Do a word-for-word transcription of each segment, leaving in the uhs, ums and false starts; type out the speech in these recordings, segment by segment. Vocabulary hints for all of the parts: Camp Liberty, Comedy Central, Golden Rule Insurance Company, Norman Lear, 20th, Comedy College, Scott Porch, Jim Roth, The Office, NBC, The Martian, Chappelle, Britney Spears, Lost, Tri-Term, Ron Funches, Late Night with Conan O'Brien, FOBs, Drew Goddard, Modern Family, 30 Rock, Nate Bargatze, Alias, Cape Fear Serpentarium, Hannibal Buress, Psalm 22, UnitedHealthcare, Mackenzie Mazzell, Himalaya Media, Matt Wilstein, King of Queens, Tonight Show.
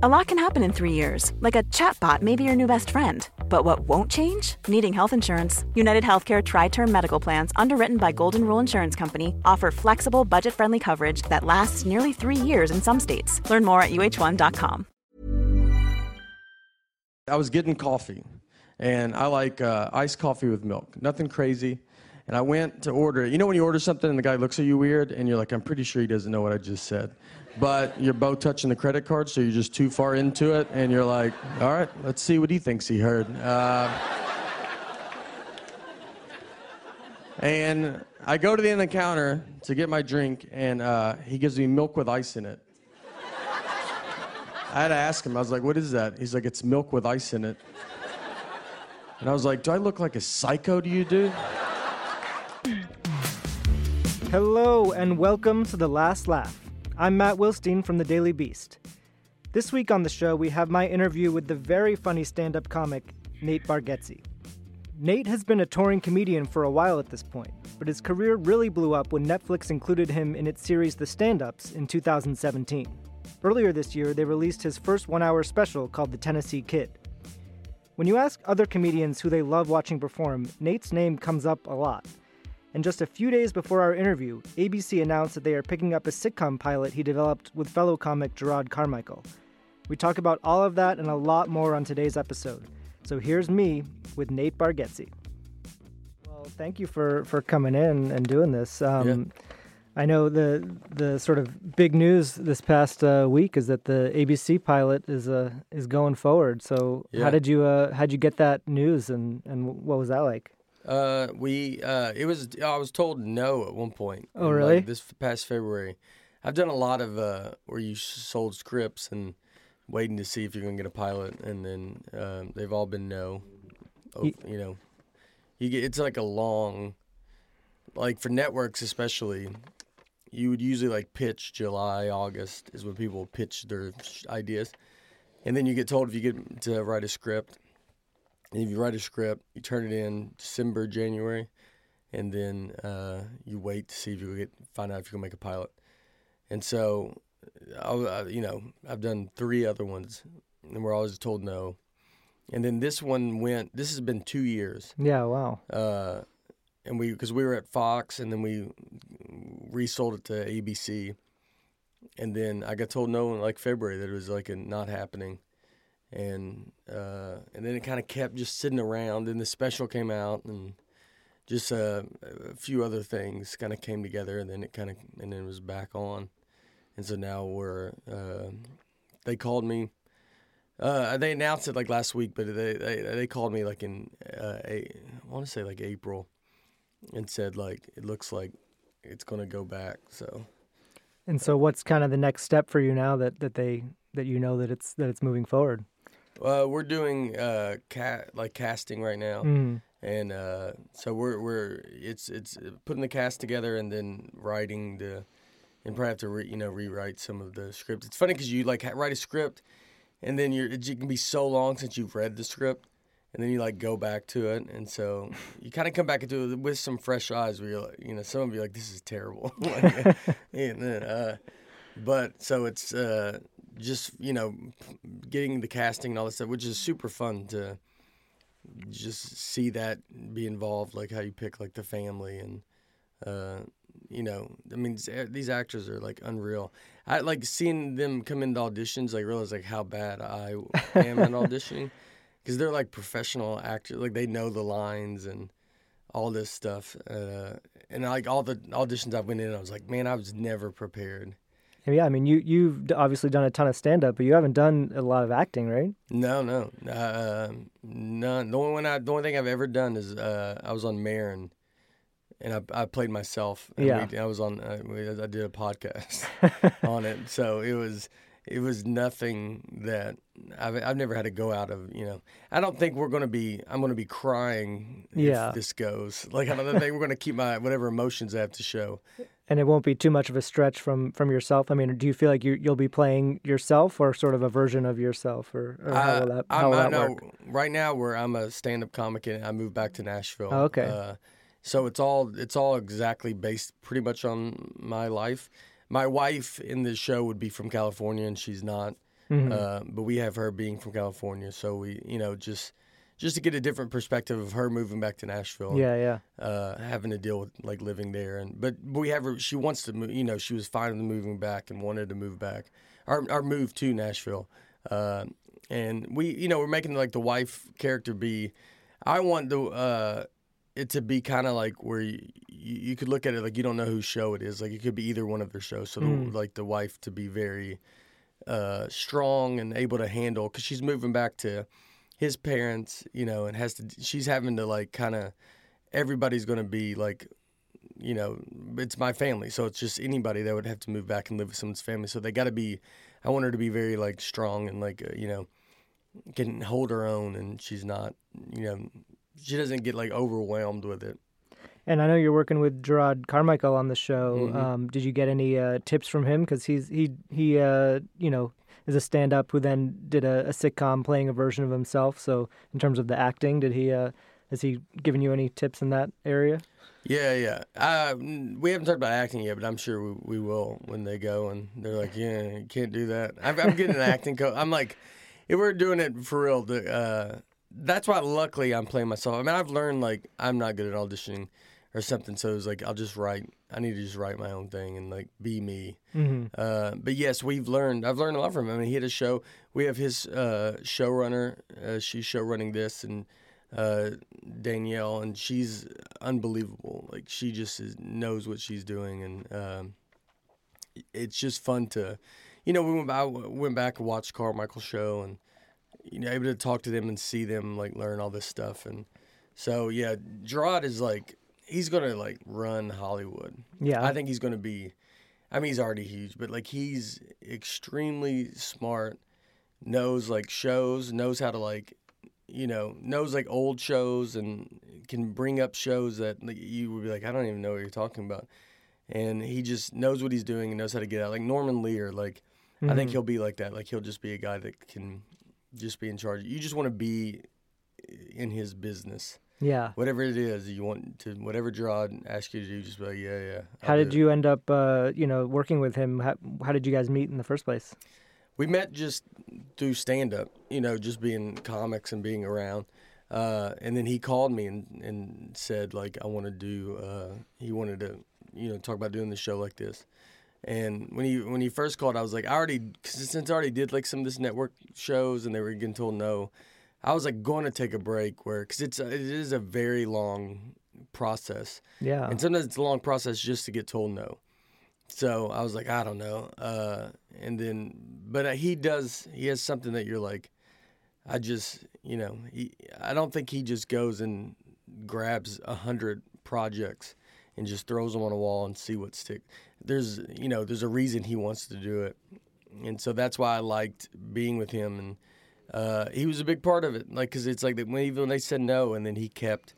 A lot can happen in three years, like a chatbot may be your new best friend. But what won't change? Needing health insurance. UnitedHealthcare Tri-Term Medical Plans, underwritten by Golden Rule Insurance Company, offer flexible, budget-friendly coverage that lasts nearly three years in some states. Learn more at U H one dot com. I was getting coffee, and I like uh, iced coffee with milk. Nothing crazy. And I went to order it. You know when you order something and the guy looks at you weird and you're like, I'm pretty sure he doesn't know what I just said. But you're both touching the credit card, so you're just too far into it. And you're like, all right, let's see what he thinks he heard. Uh, and I go to the end of the counter to get my drink, and uh, he gives me milk with ice in it. I had to ask him. I was like, what is that? He's like, it's milk with ice in it. And I was like, do I look like a psycho to you, dude? Hello, and welcome to The Last Laugh. I'm Matt Wilstein from The Daily Beast. This week on the show, we have my interview with the very funny stand-up comic, Nate Bargatze. Nate has been a touring comedian for a while at this point, but his career really blew up when Netflix included him in its series The Stand-Ups in two thousand seventeen. Earlier this year, they released his first one-hour special called The Tennessee Kid. When you ask other comedians who they love watching perform, Nate's name comes up a lot. And just a few days before our interview, A B C announced that they are picking up a sitcom pilot he developed with fellow comic Jerrod Carmichael. We talk about all of that and a lot more on today's episode. So here's me with Nate Bargatze. Well, thank you for, for coming in and doing this. Um, yeah. I know the the sort of big news this past uh, week is that the A B C pilot is uh, is going forward. So yeah. how did you uh, how'd you get that news and, and what was that like? Uh, we, uh, it was, I was told no at one point. Oh, really? Like this past February. I've done a lot of, uh, where you sold scripts and waiting to see if you're going to get a pilot. And then, um, they've all been no, you, you know, you get, it's like a long, like for networks, especially, you would usually like pitch July, August is when people pitch their ideas. And then you get told if you get to write a script. And if you write a script, you turn it in December, January, and then uh, you wait to see if you get find out if you can make a pilot. And so, I'll, I, you know, I've done three other ones, and we're always told no. And then this one went. This has been two years. Yeah, wow. Uh, and we because we were at Fox, and then we resold it to A B C, and then I got told no in like February that it was like a not happening. And uh, and then it kind of kept just sitting around, and the special came out, and just uh, a few other things kind of came together, and then it kind of and then it was back on, and so now we're uh, they called me, uh, they announced it like last week, but they they, they called me like in uh, a, I want to say like April, and said like it looks like it's gonna go back. So, and so what's kind of the next step for you now that, that they that you know that it's that it's moving forward? Uh, we're doing uh, ca- like casting right now, mm. and uh, so we're we're it's it's putting the cast together and then writing the, and probably have to re, you know rewrite some of the scripts. It's funny because you like write a script, and then you're it, it can be so long since you've read the script, and then you like go back to it, and so you kind of come back into it with some fresh eyes. Where you're like, you know, some of you are like, this is terrible, like, and then, uh, but so it's. Uh, Just, you know, getting the casting and all that stuff, which is super fun to just see that be involved, like how you pick, like, the family and, uh, you know, I mean, these actors are, like, unreal. I, like, seeing them come into auditions, like, realize, like, how bad I am at auditioning because they're, like, professional actors. Like, they know the lines and all this stuff. Uh, and, like, all the auditions I went in, I was like, man, I was never prepared. Yeah, I mean, you, you've obviously done a ton of stand-up, but you haven't done a lot of acting, right? No, no. Uh, none. The only, one I, the only thing I've ever done is uh, I was on Maron, and I, I played myself. And yeah. We, I was on, I, I did a podcast on it, so it was it was nothing that I've, I've never had to go out of, you know. I don't think we're going to be, I'm going to be crying yeah. if this goes. Like, I don't think we're going to keep my, whatever emotions I have to show. And it won't be too much of a stretch from, from yourself. I mean, do you feel like you you'll be playing yourself or sort of a version of yourself, or, or how will that, how I, will that no, work? Right now, where I'm a stand-up comic and I moved back to Nashville. Oh, okay. Uh, so it's all it's all exactly based pretty much on my life. My wife in the show would be from California, and she's not. Mm-hmm. Uh, but we have her being from California, so we, you know, just just to get a different perspective of her moving back to Nashville. Yeah, and, yeah. Uh, having to deal with like living there, and but we have her. She wants to move. You know, she was finally moving back and wanted to move back. Our our move to Nashville, uh, and we, you know, we're making like the wife character be. I want the. Uh, It to be kind of like where you, you could look at it like you don't know whose show it is. Like it could be either one of their shows. So mm. the, like the wife to be very uh, strong and able to handle, because she's moving back to his parents, you know, and has to. She's having to like kind of everybody's going to be like, you know, it's my family. So it's just anybody that would have to move back and live with someone's family. So they got to be. I want her to be very like strong and like uh, you know, can hold her own, and she's not, you know. She doesn't get, like, overwhelmed with it. And I know you're working with Jerrod Carmichael on the show. Mm-hmm. Um, did you get any uh, tips from him? Because he's he, he uh, you know, is a stand-up who then did a, a sitcom playing a version of himself. So in terms of the acting, did he uh, has he given you any tips in that area? Yeah, yeah. Uh, we haven't talked about acting yet, but I'm sure we, we will when they go. And they're like, yeah, you can't do that. I'm, I'm getting an acting coach. I'm like, if we're doing it for real, the, uh that's why, luckily, I'm playing myself. I mean, I've learned, like, I'm not good at auditioning or something, so it's like, I'll just write. I need to just write my own thing and, like, be me. Mm-hmm. Uh, but, yes, we've learned. I've learned a lot from him. I mean, he had a show. We have his uh, showrunner. Uh, she's showrunning this, and uh, Danielle, and she's unbelievable. Like, she just is, knows what she's doing, and um, it's just fun to, you know, we went, I went back and watched Carmichael's show, and you know, able to talk to them and see them, like, learn all this stuff. And so, yeah, Jerrod is, like, he's going to, like, run Hollywood. Yeah. I think he's going to be, I mean, he's already huge, but, like, he's extremely smart, knows, like, shows, knows how to, like, you know, knows, like, old shows and can bring up shows that like, you would be like, I don't even know what you're talking about. And he just knows what he's doing and knows how to get out. Like, Norman Lear, like, mm-hmm. I think he'll be like that. Like, he'll just be a guy that can just be in charge. You just want to be in his business. Yeah. Whatever it is, you want to, whatever Jerrod asks you to do, just be like, yeah, yeah. I'll how did you end up, uh, you know, working with him? How, how did you guys meet in the first place? We met just through stand-up, you know, just being comics and being around. Uh, and then he called me and, and said, like, I want to do, uh, he wanted to, you know, talk about doing the show like this. And when he when he first called, I was like, I already, since I already did like some of this network shows and they were getting told no, I was like going to take a break where, because it's, it is a very long process. Yeah. And sometimes it's a long process just to get told no. So I was like, I don't know. Uh, and then, but he does, he has something that you're like, I just, you know, he, I don't think he just goes and grabs a hundred projects and just throws them on a wall and see what sticks. There's, you know, there's a reason he wants to do it. And so that's why I liked being with him. And uh, he was a big part of it. Like, because it's like, that when, even when they said no, and then he kept,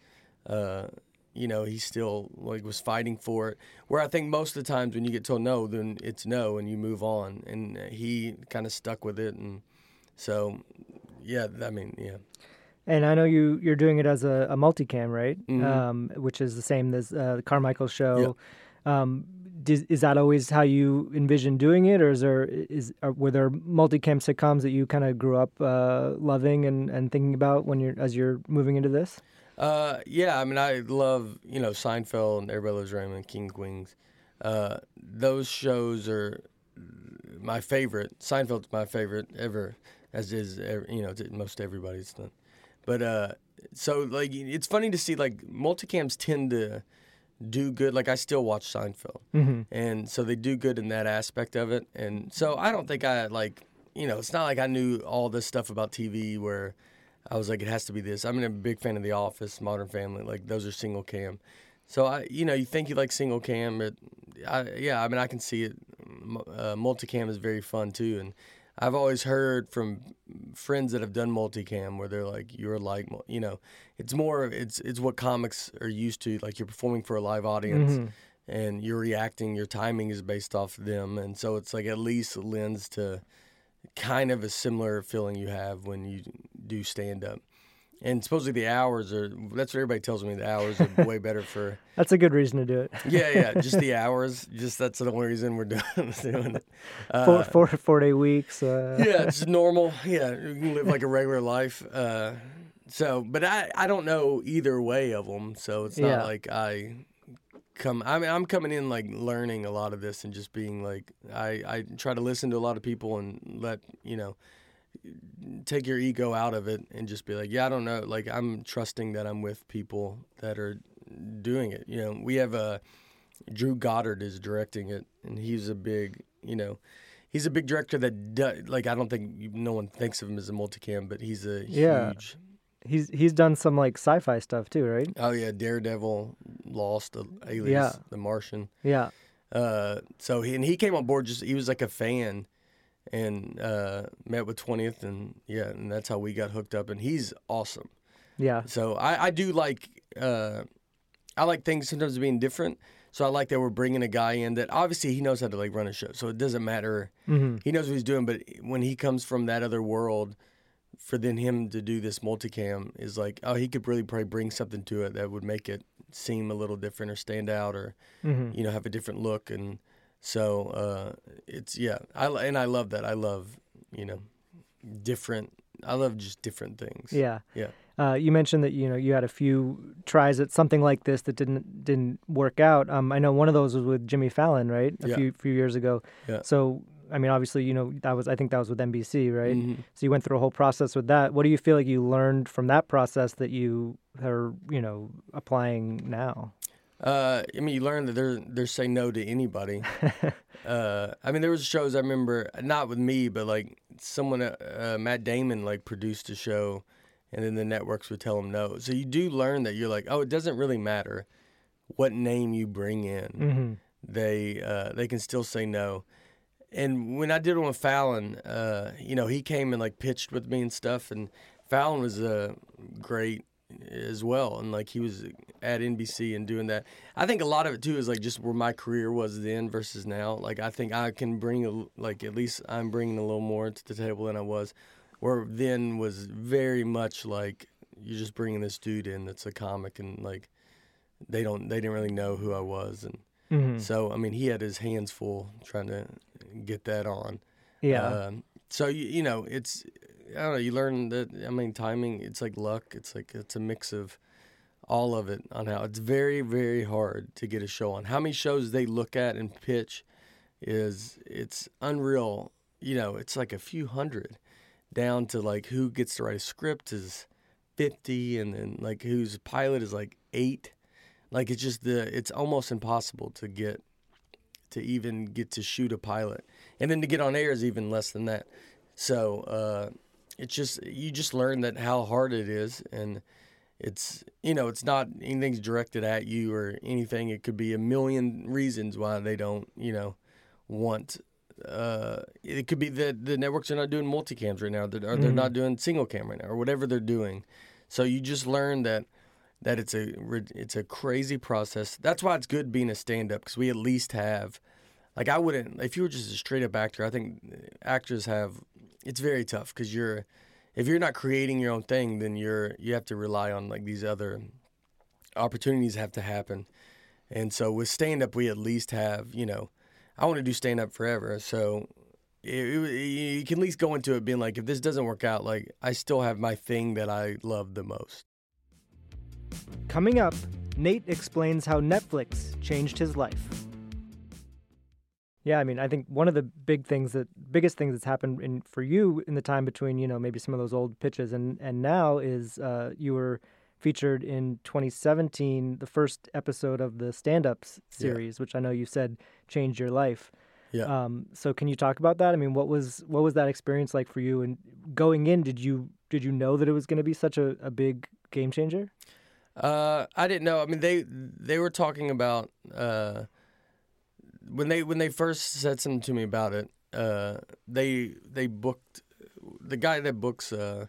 uh, you know, he still, like, was fighting for it. Where I think most of the times when you get told no, then it's no, and you move on. And he kind of stuck with it. And so, yeah, I mean, yeah. And I know you, you're doing it as a, a multicam, right? Mm-hmm. Um, which is the same as uh, the Carmichael show. Yep. Um, did, is that always how you envision doing it? Or is there, is, are, were there multicam sitcoms that you kind of grew up uh, loving and, and thinking about when you're as you're moving into this? Uh, yeah, I mean, I love, you know, Seinfeld and Everybody Loves Raymond, King of Queens. Uh, those shows are my favorite. Seinfeld's my favorite ever, as is, you know, most everybody's done. But, uh, so, like, it's funny to see, like, multicams tend to do good. Like, I still watch Seinfeld. Mm-hmm. And so they do good in that aspect of it. And so I don't think I, like, you know, it's not like I knew all this stuff about T V where I was like, it has to be this. I mean, I'm a big fan of The Office, Modern Family. Like, those are single cam. So, I, you know, you think you like single cam, but, I, yeah, I mean, I can see it. Uh, multicam is very fun, too, and I've always heard from friends that have done multicam where they're like, you're like, you know, it's more, it's it's what comics are used to. Like, you're performing for a live audience, mm-hmm. and you're reacting, your timing is based off of them. And so it's like at least lends to kind of a similar feeling you have when you do stand up. And supposedly the hours are, that's what everybody tells me, the hours are way better for... That's a good reason to do it. yeah, yeah, just the hours. Just that's the only reason we're doing, doing it. Uh, four, four, four-day weeks. Uh... Yeah, it's normal. Yeah, you can live like a regular life. Uh, so, but I, I don't know either way of them, so it's not yeah. like I... Come, I mean, I'm coming in like learning a lot of this and just being like, I, I try to listen to a lot of people and let, you know, take your ego out of it and just be like, yeah, I don't know. Like, I'm trusting that I'm with people that are doing it. You know, we have a Drew Goddard is directing it, and he's a big, you know, he's a big director that does, like, I don't think no one thinks of him as a multicam, but he's a yeah. huge. He's he's done some, like, sci-fi stuff, too, right? Oh, yeah, Daredevil, Lost, Alias, yeah. The Martian. Yeah. Uh, so, he, and he came on board just, he was like a fan and uh, met with twentieth, and, yeah, and that's how we got hooked up, and he's awesome. Yeah. So, I, I do like, uh, I like things sometimes being different, so I like that we're bringing a guy in that, obviously, he knows how to, like, run a show, so it doesn't matter. Mm-hmm. He knows what he's doing, but when he comes from that other world, for then him to do this multicam is like, oh, he could really probably bring something to it that would make it seem a little different or stand out or, mm-hmm. you know, have a different look. And so uh, it's, yeah, I and I love that. I love, you know, different, I love just different things. Yeah. Yeah. Uh, you mentioned that, you know, you had a few tries at something like this that didn't didn't work out. Um, I know one of those was with Jimmy Fallon, right? A yeah. few few years ago. Yeah. So... I mean, obviously, you know, that was, I think that was with N B C, right? Mm-hmm. So you went through a whole process with that. What do you feel like you learned from that process that you are, you know, applying now? Uh, I mean, you learn that they're, they're saying no to anybody. uh, I mean, there was shows I remember, not with me, but like someone, uh, Matt Damon, like produced a show and then the networks would tell him no. So you do learn that you're like, oh, it doesn't really matter what name you bring in. Mm-hmm. They, uh, they can still say no. And when I did one with Fallon, uh, you know, he came and, like, pitched with me and stuff. And Fallon was uh, great as well. And, like, he was at N B C and doing that. I think a lot of it, too, is, like, just where my career was then versus now. Like, I think I can bring, a, like, at least I'm bringing a little more to the table than I was. Where then was very much, like, you're just bringing this dude in that's a comic. And, like, they don't they didn't really know who I was. And mm-hmm. so, I mean, he had his hands full trying to get that on. Yeah. Uh, so, you, you know, it's, I don't know, you learn that, I mean, timing, it's like luck. It's like, it's a mix of all of it on how it's very, very hard to get a show on. How many shows they look at and pitch is, it's unreal. You know, it's like a few hundred down to like who gets to write a script is fifty and then like whose pilot is like eight. Like, it's just the, it's almost impossible to get, to even get to shoot a pilot. And then to get on air is even less than that. So, uh, it's just, you just learn that how hard it is. And it's, you know, it's not anything's directed at you or anything. It could be a million reasons why they don't, you know, want, uh, it could be that the networks are not doing multicams right now, or they're mm-hmm. not doing single cam right now, or whatever they're doing. So you just learn that. That it's a it's a crazy process. That's why it's good being a stand-up, because we at least have, like I wouldn't, if you were just a straight-up actor, I think actors have, it's very tough, because you're, if you're not creating your own thing, then you're, you have to rely on like these other opportunities have to happen. And so with stand-up, we at least have, you know, I want to do stand-up forever, so it, it, you can at least go into it being like, if this doesn't work out, like I still have my thing that I love the most. Coming up, Nate explains how Netflix changed his life. Yeah, I mean, I think one of the big things that, biggest things that's happened in, for you in the time between, you know, maybe some of those old pitches and, and now is uh, you were featured in twenty seventeen, the first episode of the Stand-Ups series, yeah. which I know you said changed your life. Yeah. Um, so can you talk about that? I mean, what was what was that experience like for you? And going in, did you did you know that it was going to be such a, a big game changer? Uh, I didn't know. I mean, they they were talking about uh, when they when they first said something to me about it. Uh, they they booked the guy that books uh,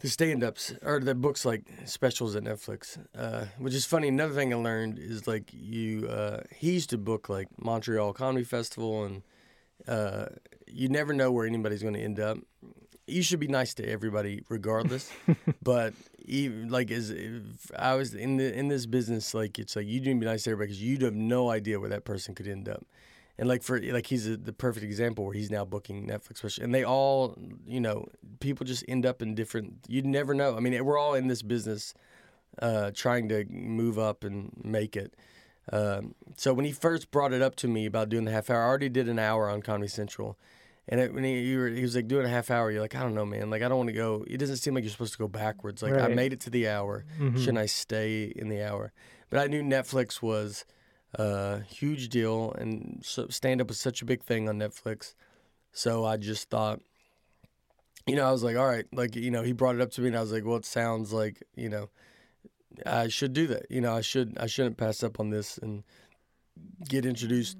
the stand-ups or that books like specials at Netflix, uh, which is funny. Another thing I learned is like you uh, he used to book like Montreal Comedy Festival, and uh, you never know where anybody's going to end up. you should be nice to everybody regardless. But even, like, as if I was in the in this business, like, it's like you need to be nice to everybody because you have no idea where that person could end up. And like for like he's a, the perfect example where he's now booking Netflix specials, and they all, you know, people just end up in different. You never know. I mean, we're all in this business, uh, trying to move up and make it. Um, so when he first brought it up to me about doing the half hour, I already did an hour on Comedy Central, and it, when he you were, he was like doing a half hour, you're like, I don't know, man. Like, I don't want to go. It doesn't seem like you're supposed to go backwards. Like, right. I made it to the hour. Mm-hmm. Shouldn't I stay in the hour? But I knew Netflix was. Uh, huge deal, and so stand-up was such a big thing on Netflix. So I just thought, you know, I was like, all right, like, you know, he brought it up to me, and I was like, well, it sounds like, you know, I should do that. You know, I should, I shouldn't pass up on this and get introduced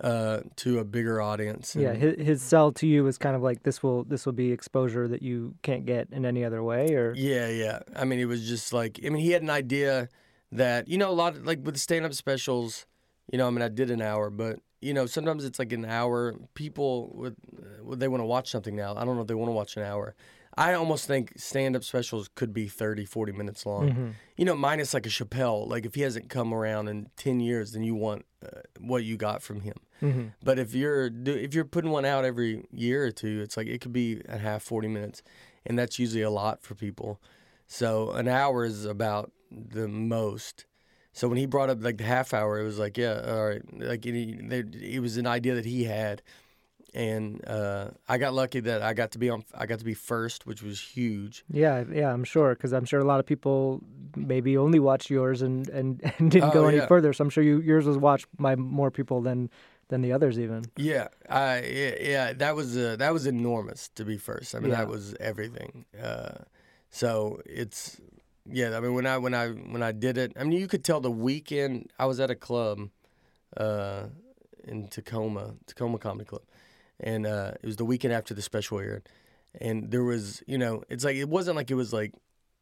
uh, to a bigger audience. And yeah, his, his sell to you was kind of like, this will, this will be exposure that you can't get in any other way, or? Yeah, yeah. I mean, it was just like, I mean, he had an idea that, you know, a lot of, like, with stand-up specials, you know, I mean, I did an hour, but, you know, sometimes it's like an hour. People, would, they want to watch something now. I don't know if they want to watch an hour. I almost think stand-up specials could be thirty, forty minutes long. Mm-hmm. You know, minus like a Chappelle. Like, if he hasn't come around in ten years, then you want uh, what you got from him. Mm-hmm. But if you're if you're putting one out every year or two, it's like it could be a half, forty minutes, and that's usually a lot for people. So an hour is about the most. So when he brought up like the half hour, it was like, yeah, all right. Like it, it was an idea that he had, and uh, I got lucky that I got to be on. I got to be first, which was huge. Yeah, yeah, I'm sure, because I'm sure a lot of people maybe only watched yours and, and, and didn't oh, go any yeah. further. So I'm sure you, yours was watched by more people than than the others even. Yeah, I yeah, yeah that was uh, that was enormous to be first. I mean, yeah. that was everything. Uh, so it's. Yeah, I mean, when I when I when I did it, I mean, you could tell the weekend. I was at a club, uh, in Tacoma, Tacoma Comedy Club, and uh, it was the weekend after the special aired, and there was, you know, it's like it wasn't like it was like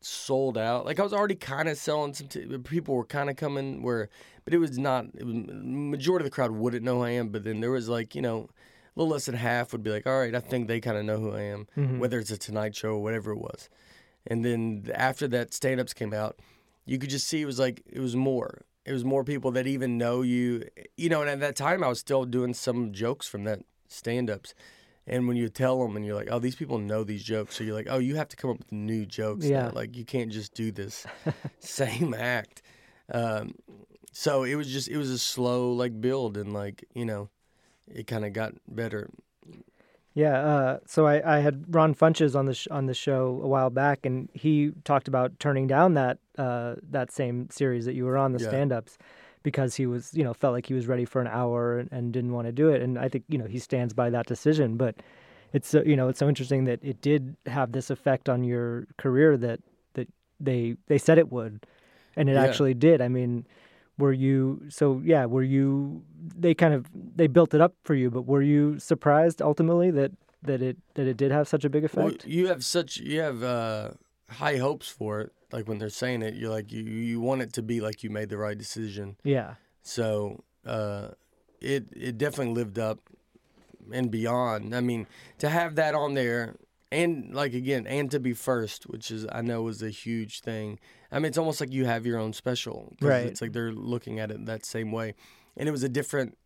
sold out. Like I was already kind of selling some. T- people were kind of coming, where, but it was not. It was, majority of the crowd wouldn't know who I am, but then there was like, you know, a little less than half would be like, all right, I think they kind of know who I am, mm-hmm. whether it's a Tonight Show or whatever it was. And then after that, stand-ups came out. You could just see it was like, it was more. It was more people that even know you. You know, and at that time, I was still doing some jokes from that stand-ups. And when you tell them and you're like, oh, these people know these jokes. So you're like, oh, you have to come up with new jokes. Yeah. Now. Like, you can't just do this same act. Um, so it was just, it was a slow, like, build. And, like, you know, it kind of got better. Yeah, uh, so I, I had Ron Funches on the sh- on the show a while back, and he talked about turning down that uh, that same series that you were on, the yeah. stand-ups, because he was, you know, felt like he was ready for an hour and, and didn't want to do it. And I think, you know, he stands by that decision. But it's so, you know, it's so interesting that it did have this effect on your career that that they they said it would, and it yeah. actually did. I mean. Were you, so yeah, were you, they kind of, they built it up for you, but were you surprised ultimately that, that it that it did have such a big effect? Well, you have such, you have uh, high hopes for it. Like when they're saying it, you're like, you, you want it to be like you made the right decision. Yeah. So uh, it, it definitely lived up and beyond. I mean, to have that on there. And, like, again, and to be first, which is, I know, is a huge thing. I mean, it's almost like you have your own special. Right. It's like they're looking at it that same way. And it was a different...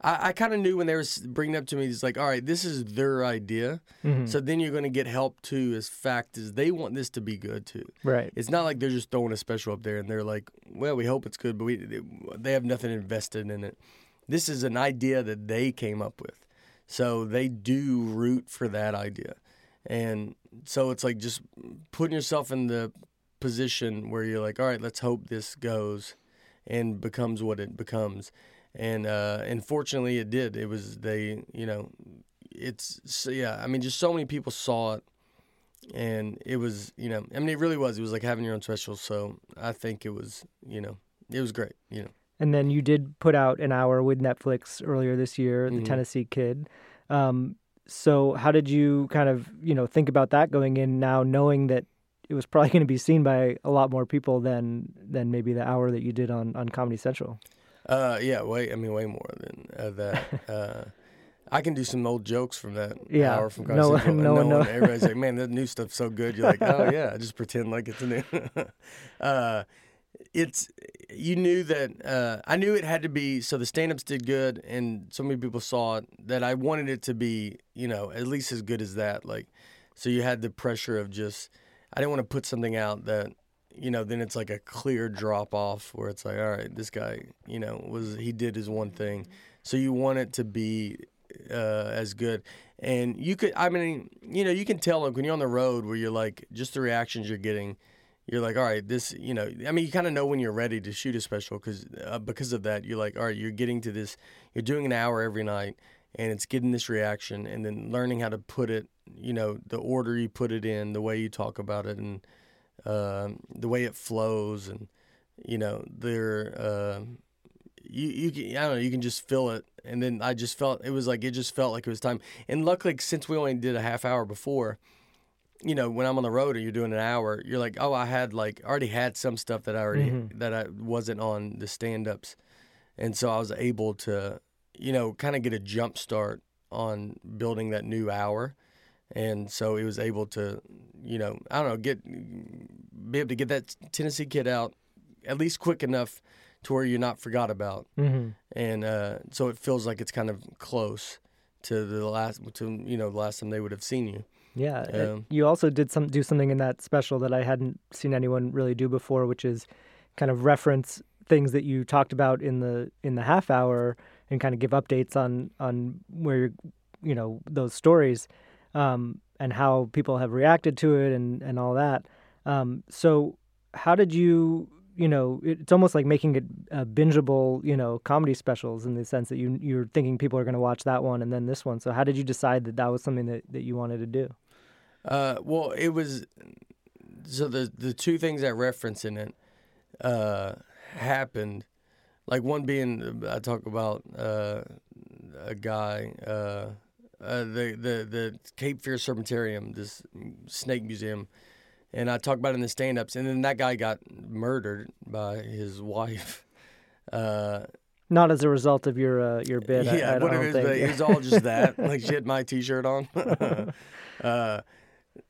I, I kind of knew when they were bringing it up to me, it's like, all right, this is their idea. Mm-hmm. So then you're going to get help, too, as fact as they want this to be good, too. Right. It's not like they're just throwing a special up there and they're like, well, we hope it's good, but we they have nothing invested in it. This is an idea that they came up with. So they do root for that idea. And so it's like just putting yourself in the position where you're like, all right, let's hope this goes and becomes what it becomes. And uh, and fortunately it did. It was, they, you know, it's, so, yeah, I mean, just so many people saw it. And it was, you know, I mean, it really was. It was like having your own special. So I think it was, you know, it was great, you know. And then you did put out an hour with Netflix earlier this year, The mm-hmm. Tennessee Kid. Um So how did you kind of, you know, think about that going in now, knowing that it was probably going to be seen by a lot more people than than maybe the hour that you did on, on Comedy Central? Uh, yeah, way I mean, way more than uh, that. uh, I can do some old jokes from that yeah. hour from Comedy Central. No, no, no, no. One, everybody's like, man, that new stuff's so good. You're like, oh, yeah, I just pretend like it's new. uh, it's, you knew that, uh, I knew it had to be, so the stand-ups did good, and so many people saw it, that I wanted it to be, you know, at least as good as that. Like, so you had the pressure of just, I didn't want to put something out that, you know, then it's like a clear drop-off where it's like, all right, this guy, you know, was he did his one thing. So you want it to be... Uh, as good, and you could. I mean, you know, you can tell like when you're on the road where you're like just the reactions you're getting. You're like, all right, this. You know, I mean, you kind of know when you're ready to shoot a special because uh, because of that. You're like, all right, you're getting to this. You're doing an hour every night, and it's getting this reaction, and then learning how to put it. You know, the order you put it in, the way you talk about it, and uh, the way it flows, and you know, there. Uh, You you can, I don't know, you can just feel it. And then I just felt, it was like, it just felt like it was time. And luckily, since we only did a half hour before, you know, when I'm on the road and you're doing an hour, you're like, oh, I had like, already had some stuff that I already, mm-hmm. that I wasn't on the stand-ups. And so I was able to, you know, kind of get a jump start on building that new hour. And so it was able to, you know, I don't know, get, be able to get that Tennessee Kid out at least quick enough to where you're not forgot about, mm-hmm. and uh, so it feels like it's kind of close to the last, to you know, the last time they would have seen you. Yeah, um, you also did some do something in that special that I hadn't seen anyone really do before, which is kind of reference things that you talked about in the in the half hour and kind of give updates on on where you're, you know, those stories um, and how people have reacted to it and and all that. Um, so, how did you? You know, it's almost like making it uh, bingeable, you know, comedy specials in the sense that you, you're thinking people are going to watch that one and then this one. So how did you decide that that was something that, that you wanted to do? Uh, well, it was, so the the two things I reference in it uh, happened. Like one being, I talk about uh, a guy, uh, uh, the, the, the Cape Fear Serpentarium, this snake museum. And I talked about it in the stand-ups, and then that guy got murdered by his wife. Uh, Not as a result of your uh, your bid. Yeah, I, I whatever it is, but it was all just that. Like she had my T-shirt on. uh,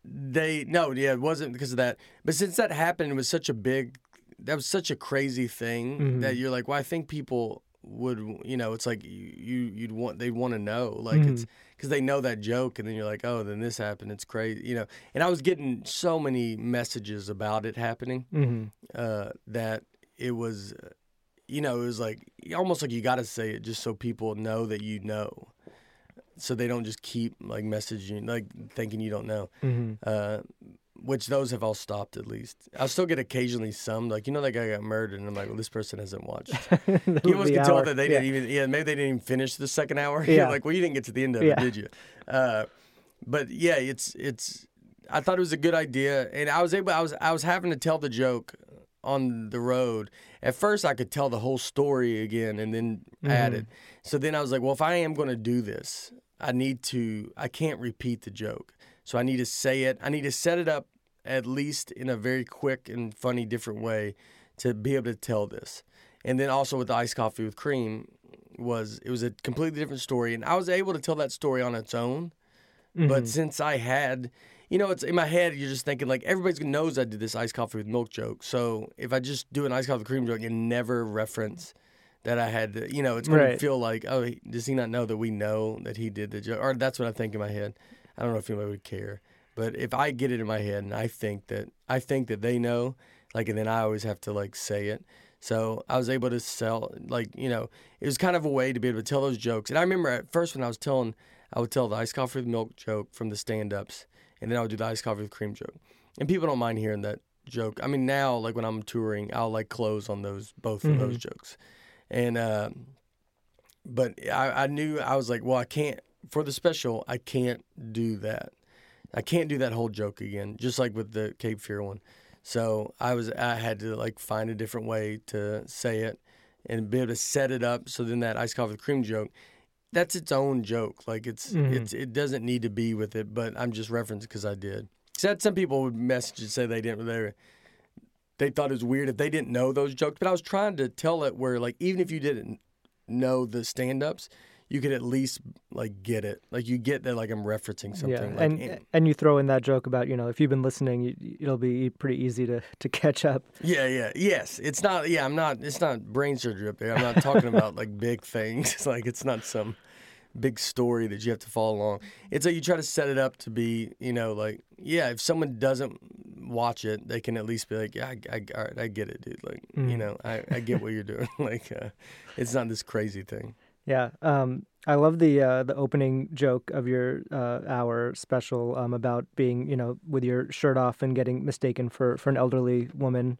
they no, yeah, it wasn't because of that. But since that happened, it was such a big, that was such a crazy thing mm-hmm. that you're like, well, I think people would, you know, it's like you you'd want they'd want to know, like mm-hmm. it's. Because they know that joke, and then you're like, oh, then this happened. It's crazy, you know. And I was getting so many messages about it happening mm-hmm. uh, that it was, you know, it was like almost like you got to say it just so people know that you know, so they don't just keep like messaging, like thinking you don't know. Mm-hmm. Uh, which those have all stopped at least. I still get occasionally some like, you know, that guy got murdered, and I'm like, well, this person hasn't watched. You almost can tell that they yeah. didn't even, yeah, maybe they didn't even finish the second hour. Yeah. You're like, well, you didn't get to the end of yeah. it, did you? Uh, but yeah, it's it's. I thought it was a good idea, and I was able. I was I was having to tell the joke on the road. At first, I could tell the whole story again, and then mm-hmm. add it. So then I was like, well, if I am going to do this, I need to. I can't repeat the joke. So I need to say it. I need to set it up at least in a very quick and funny different way to be able to tell this. And then also with the iced coffee with cream was it was a completely different story. And I was able to tell that story on its own. Mm-hmm. But since I had, you know, it's in my head, you're just thinking like everybody knows I did this iced coffee with milk joke. So if I just do an iced coffee with cream joke and never reference that I had, to, you know, it's going right. to feel like, oh, does he not know that we know that he did the joke? Or that's what I think in my head. I don't know if anybody would care, but if I get it in my head and I think that I think that they know, like, and then I always have to like say it. So I was able to sell, like, you know, it was kind of a way to be able to tell those jokes. And I remember at first when I was telling, I would tell the iced coffee with milk joke from the stand-ups, and then I would do the iced coffee with cream joke. And people don't mind hearing that joke. I mean, now, like when I'm touring, I'll like close on those both mm-hmm. of those jokes. And uh, but I, I knew I was like, well, I can't. For the special, I can't do that. I can't do that whole joke again, just like with the Cape Fear one. So I was, I had to like find a different way to say it and be able to set it up. So then that iced coffee with cream joke, that's its own joke. Like it's, mm-hmm. it's, it doesn't need to be with it. But I'm just referencing because I did. Said some people would message and say they didn't. They, were, they thought it was weird if they didn't know those jokes. But I was trying to tell it where like even if you didn't know the stand-ups. you could at least like get it. Like you get that like I'm referencing something. Yeah. Like, and eh. and you throw in that joke about, you know, if you've been listening, it'll be pretty easy to, to catch up. Yeah, yeah. Yes. It's not, yeah, I'm not, it's not brain surgery up there. I'm not talking about like big things. It's like, it's not some big story that you have to follow along. It's like you try to set it up to be, you know, like, yeah, if someone doesn't watch it, they can at least be like, yeah, I, I, all right, I get it, dude. Like, mm. you know, I, I get what you're doing. Like, uh, it's not this crazy thing. Yeah. Um, I love the uh, the opening joke of your uh, hour special um, about being, you know, with your shirt off and getting mistaken for, for an elderly woman.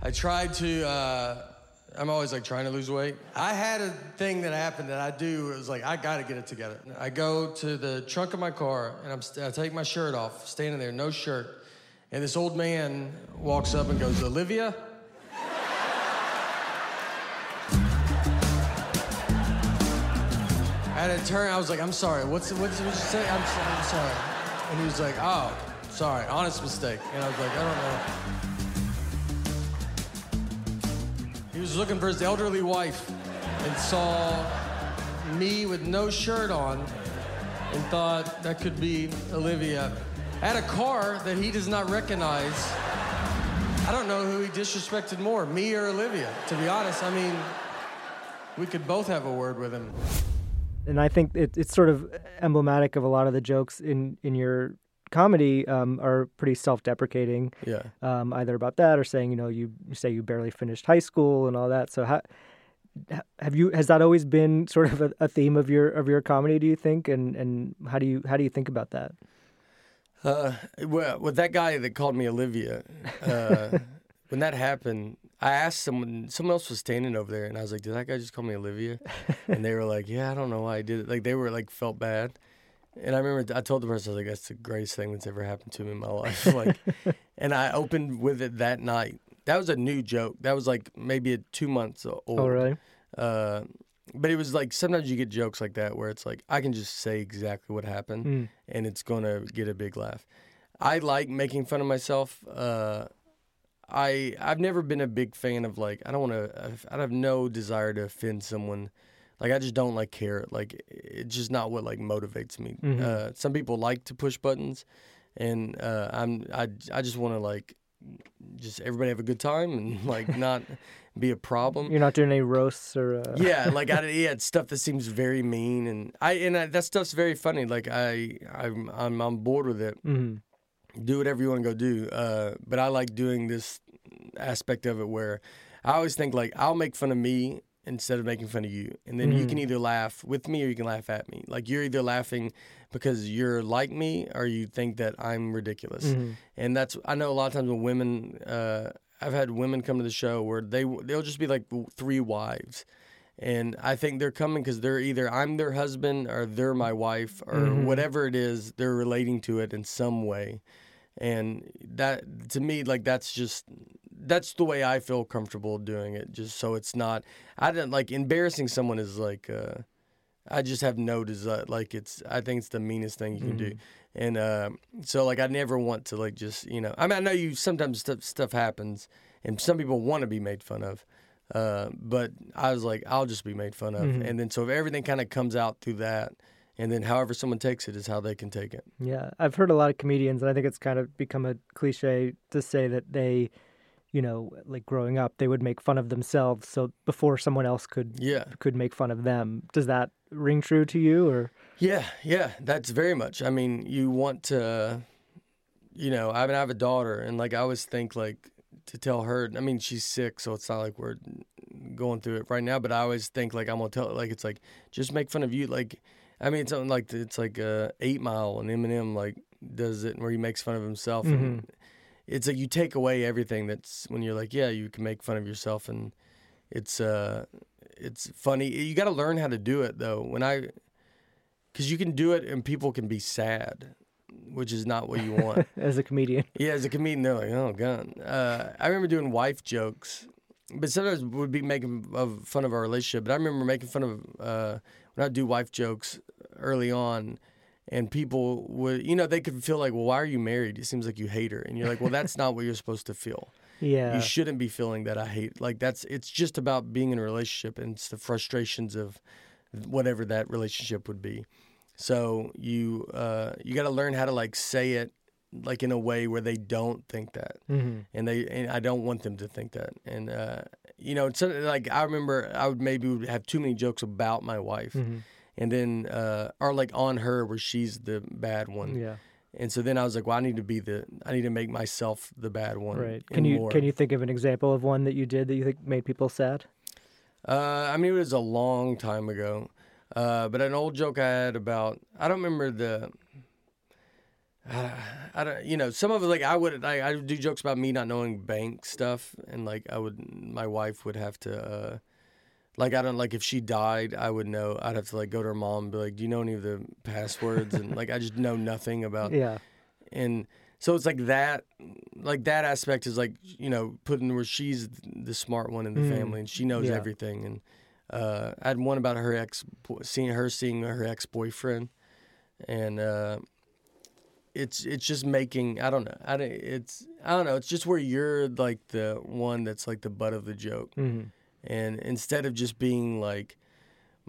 I tried to... Uh... I'm always, like, trying to lose weight. I had a thing that happened that I do. It was like, I got to get it together. I go to the trunk of my car, and I'm st- I take my shirt off, standing there, no shirt. And this old man walks up and goes, Olivia? I had to turn. I was like, I'm sorry. What's what's what you say? I'm, I'm sorry. And he was like, oh, sorry. Honest mistake. And I was like, I don't know. He was looking for his elderly wife and saw me with no shirt on and thought that could be Olivia. At a car that he does not recognize. I don't know who he disrespected more, me or Olivia. To be honest, I mean, we could both have a word with him. And I think it, it's sort of emblematic of a lot of the jokes in, in your comedy um, are pretty self-deprecating, yeah. Um, either about that or saying, you know, you, you say you barely finished high school and all that. So, how, have you? Has that always been sort of a, a theme of your of your comedy? Do you think? And and how do you how do you think about that? Uh, well, with that guy that called me Olivia, uh, when that happened, I asked someone. Someone else was standing over there, and I was like, "Did that guy just call me Olivia?" And they were like, "Yeah, I don't know why I did it." Like they were like felt bad. And I remember I told the person, I was like, that's the greatest thing that's ever happened to me in my life. Like, and I opened with it that night. That was a new joke. That was like maybe a two months old. Oh, really? Uh, but it was like sometimes you get jokes like that where it's like, I can just say exactly what happened mm. and it's going to get a big laugh. I like making fun of myself. Uh, I, I've never been a big fan of like, I don't want to, I have no desire to offend someone. Like, I just don't, like, care. Like, it's just not what, like, motivates me. Mm-hmm. Uh, some people like to push buttons, and uh, I'm, I, I just want to, like, just everybody have a good time and, like, not be a problem. You're not doing any roasts or... Uh... Yeah, like, I, yeah, it's stuff that seems very mean, and I and I, that stuff's very funny. Like, I, I'm, I'm on board with it. Mm-hmm. Do whatever you want to go do. Uh, but I like doing this aspect of it where I always think, like, I'll make fun of me instead of making fun of you. And then mm. you can either laugh with me or you can laugh at me. Like, you're either laughing because you're like me or you think that I'm ridiculous. Mm. And that's, I know a lot of times when women, uh, I've had women come to the show where they, they'll just be like three wives. And I think they're coming because they're either I'm their husband or they're my wife or mm-hmm. whatever it is, they're relating to it in some way. And that, to me, like, that's just... That's the way I feel comfortable doing it, just so it's not... I don't, like, embarrassing someone is, like, uh, I just have no desire. Like, it's, I think it's the meanest thing you can mm-hmm. do. And uh, so, like, I never want to, like, just, you know... I mean, I know you sometimes st- stuff happens, and some people want to be made fun of, uh, but I was like, I'll just be made fun of. Mm-hmm. And then, so if everything kind of comes out through that, and then however someone takes it is how they can take it. Yeah, I've heard a lot of comedians, and I think it's kind of become a cliche to say that they... You know, like growing up, they would make fun of themselves. So before someone else could yeah. could make fun of them, does that ring true to you? Or yeah, yeah, that's very much. I mean, you want to, you know, I mean, I have a daughter, and like I always think like to tell her. I mean, she's sick, so it's not like we're going through it right now. But I always think like I'm gonna tell her, like it's like just make fun of you. Like, I mean, it's something like it's like uh, Eight Mile and Eminem like does it where he makes fun of himself. Mm-hmm. and It's like you take away everything that's when you're like, yeah, you can make fun of yourself. And it's uh, it's funny. You got to learn how to do it, though. When I, because you can do it and people can be sad, which is not what you want. As a comedian. Yeah, as a comedian, they're like, oh, God. Uh, I remember doing wife jokes, but sometimes we'd be making of fun of our relationship. But I remember making fun of uh, when I do wife jokes early on. And people would, you know, they could feel like, well, why are you married? It seems like you hate her. And you're like, well, that's not what you're supposed to feel. Yeah. You shouldn't be feeling that I hate. Like, that's, it's just about being in a relationship and it's the frustrations of whatever that relationship would be. So you uh, you got to learn how to like say it like in a way where they don't think that, mm-hmm. and they and I don't want them to think that. And uh, you know, it's like I remember I would maybe have too many jokes about my wife, mm-hmm. and then uh, or like on her where she's the bad one. Yeah. And so then I was like, well, I need to be the, I need to make myself the bad one. Right. Can you more. Can you think of an example of one that you did that you think made people sad? Uh, I mean, it was a long time ago, uh, but an old joke I had about, I don't remember the, uh, I don't, you know, some of it, like I would, I, I would do jokes about me not knowing bank stuff. And like, I would, my wife would have to, uh, like, I don't, like, if she died, I would know, I'd have to, like, go to her mom and be like, do you know any of the passwords? And, like, I just know nothing about. Yeah. And so it's like that, like, that aspect is, like, you know, putting where she's the smart one in the mm. family and she knows yeah. everything. And uh, I had one about her ex, seeing her seeing her ex-boyfriend. And uh, it's it's just making, I don't know, I don't, it's, I don't know, it's just where you're, like, the one that's, like, the butt of the joke. Mm-hmm. And instead of just being like,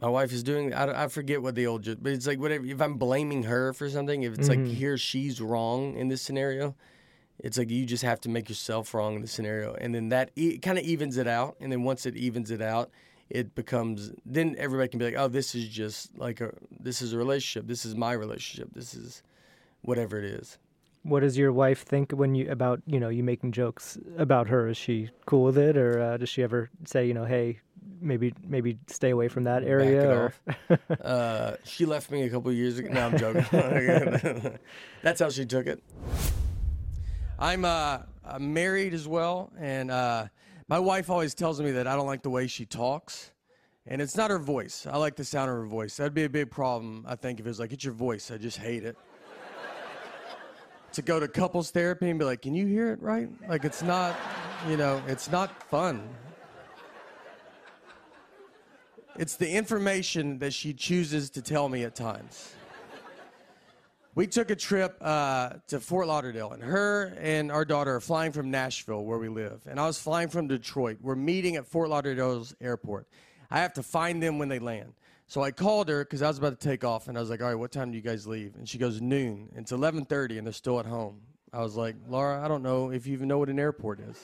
my wife is doing, I, I forget what the old, but it's like whatever, if I'm blaming her for something, if it's mm-hmm. like here she's wrong in this scenario, it's like you just have to make yourself wrong in the scenario. And then that e- kind of evens it out. And then once it evens it out, it becomes, then everybody can be like, oh, this is just like, a, this is a relationship. This is my relationship. This is whatever it is. What does your wife think when you about, you know, you making jokes about her? Is she cool with it, or uh, does she ever say, you know, hey, maybe maybe stay away from that area? Back it off. uh, she left me a couple of years ago. No, I'm joking. That's how she took it. I'm, uh, I'm married as well, and uh, my wife always tells me that I don't like the way she talks, and it's not her voice. I like the sound of her voice. That'd be a big problem, I think, if it was like, it's your voice. I just hate it. To go to couples therapy and be like, can you hear it right? Like, it's not, you know, it's not fun. It's the information that she chooses to tell me at times. We took a trip uh, to Fort Lauderdale, and her and our daughter are flying from Nashville, where we live, and I was flying from Detroit. We're meeting at Fort Lauderdale's airport. I have to find them when they land. So I called her because I was about to take off, and I was like, all right, what time do you guys leave? And she goes, noon. It's eleven thirty, and they're still at home. I was like, Laura, I don't know if you even know what an airport is.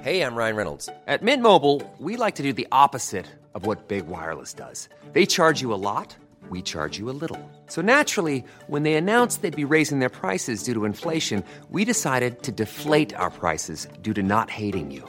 Hey, I'm Ryan Reynolds. At Mint Mobile, we like to do the opposite of what Big Wireless does. They charge you a lot. We charge you a little. So naturally, when they announced they'd be raising their prices due to inflation, we decided to deflate our prices due to not hating you.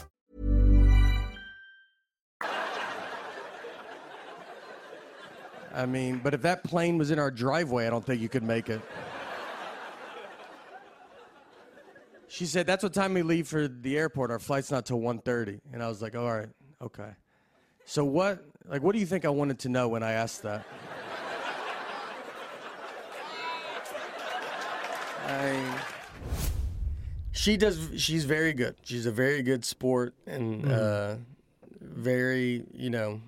I mean, but if that plane was in our driveway, I don't think you could make it. She said, that's what time we leave for the airport. Our flight's not till one thirty. And I was like, all right, okay. So what, like, what do you think I wanted to know when I asked that? I... She does, she's very good. She's a very good sport and mm-hmm. uh, very, you know,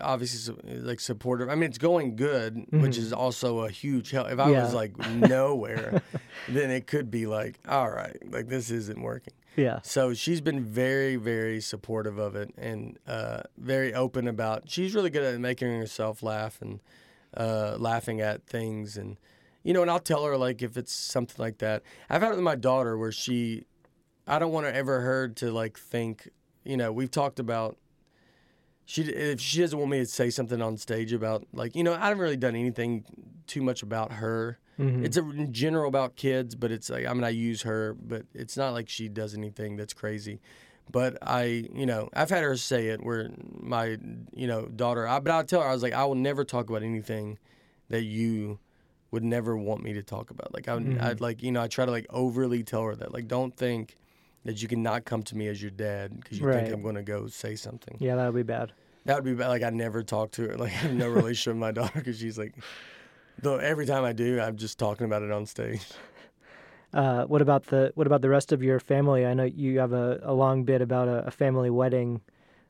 obviously, like, supportive. I mean, it's going good, mm-hmm. which is also a huge help. If I yeah. was, like, nowhere, then it could be like, all right, like, this isn't working. Yeah. So she's been very, very supportive of it and uh, very open about, she's really good at making herself laugh and uh, laughing at things. And, you know, and I'll tell her, like, if it's something like that. I've had it with my daughter where she, I don't want her ever heard to, like, think, you know, we've talked about, She if she doesn't want me to say something on stage about, like, you know, I haven't really done anything too much about her. Mm-hmm. It's a, in general about kids, but it's like, I mean, I use her, but it's not like she does anything that's crazy. But I, you know, I've had her say it where my, you know, daughter, I, but I tell her, I was like, I will never talk about anything that you would never want me to talk about. Like, I would, mm-hmm. I'd like, you know, I try to like overly tell her that, like, don't think that you cannot come to me as your dad because you right. think I'm going to go say something. Yeah, that would be bad. That would be bad. Like, I never talk to her. Like, I have no relationship with my daughter because she's like, though every time I do, I'm just talking about it on stage. Uh, what about the what about the rest of your family? I know you have a, a long bit about a, a family wedding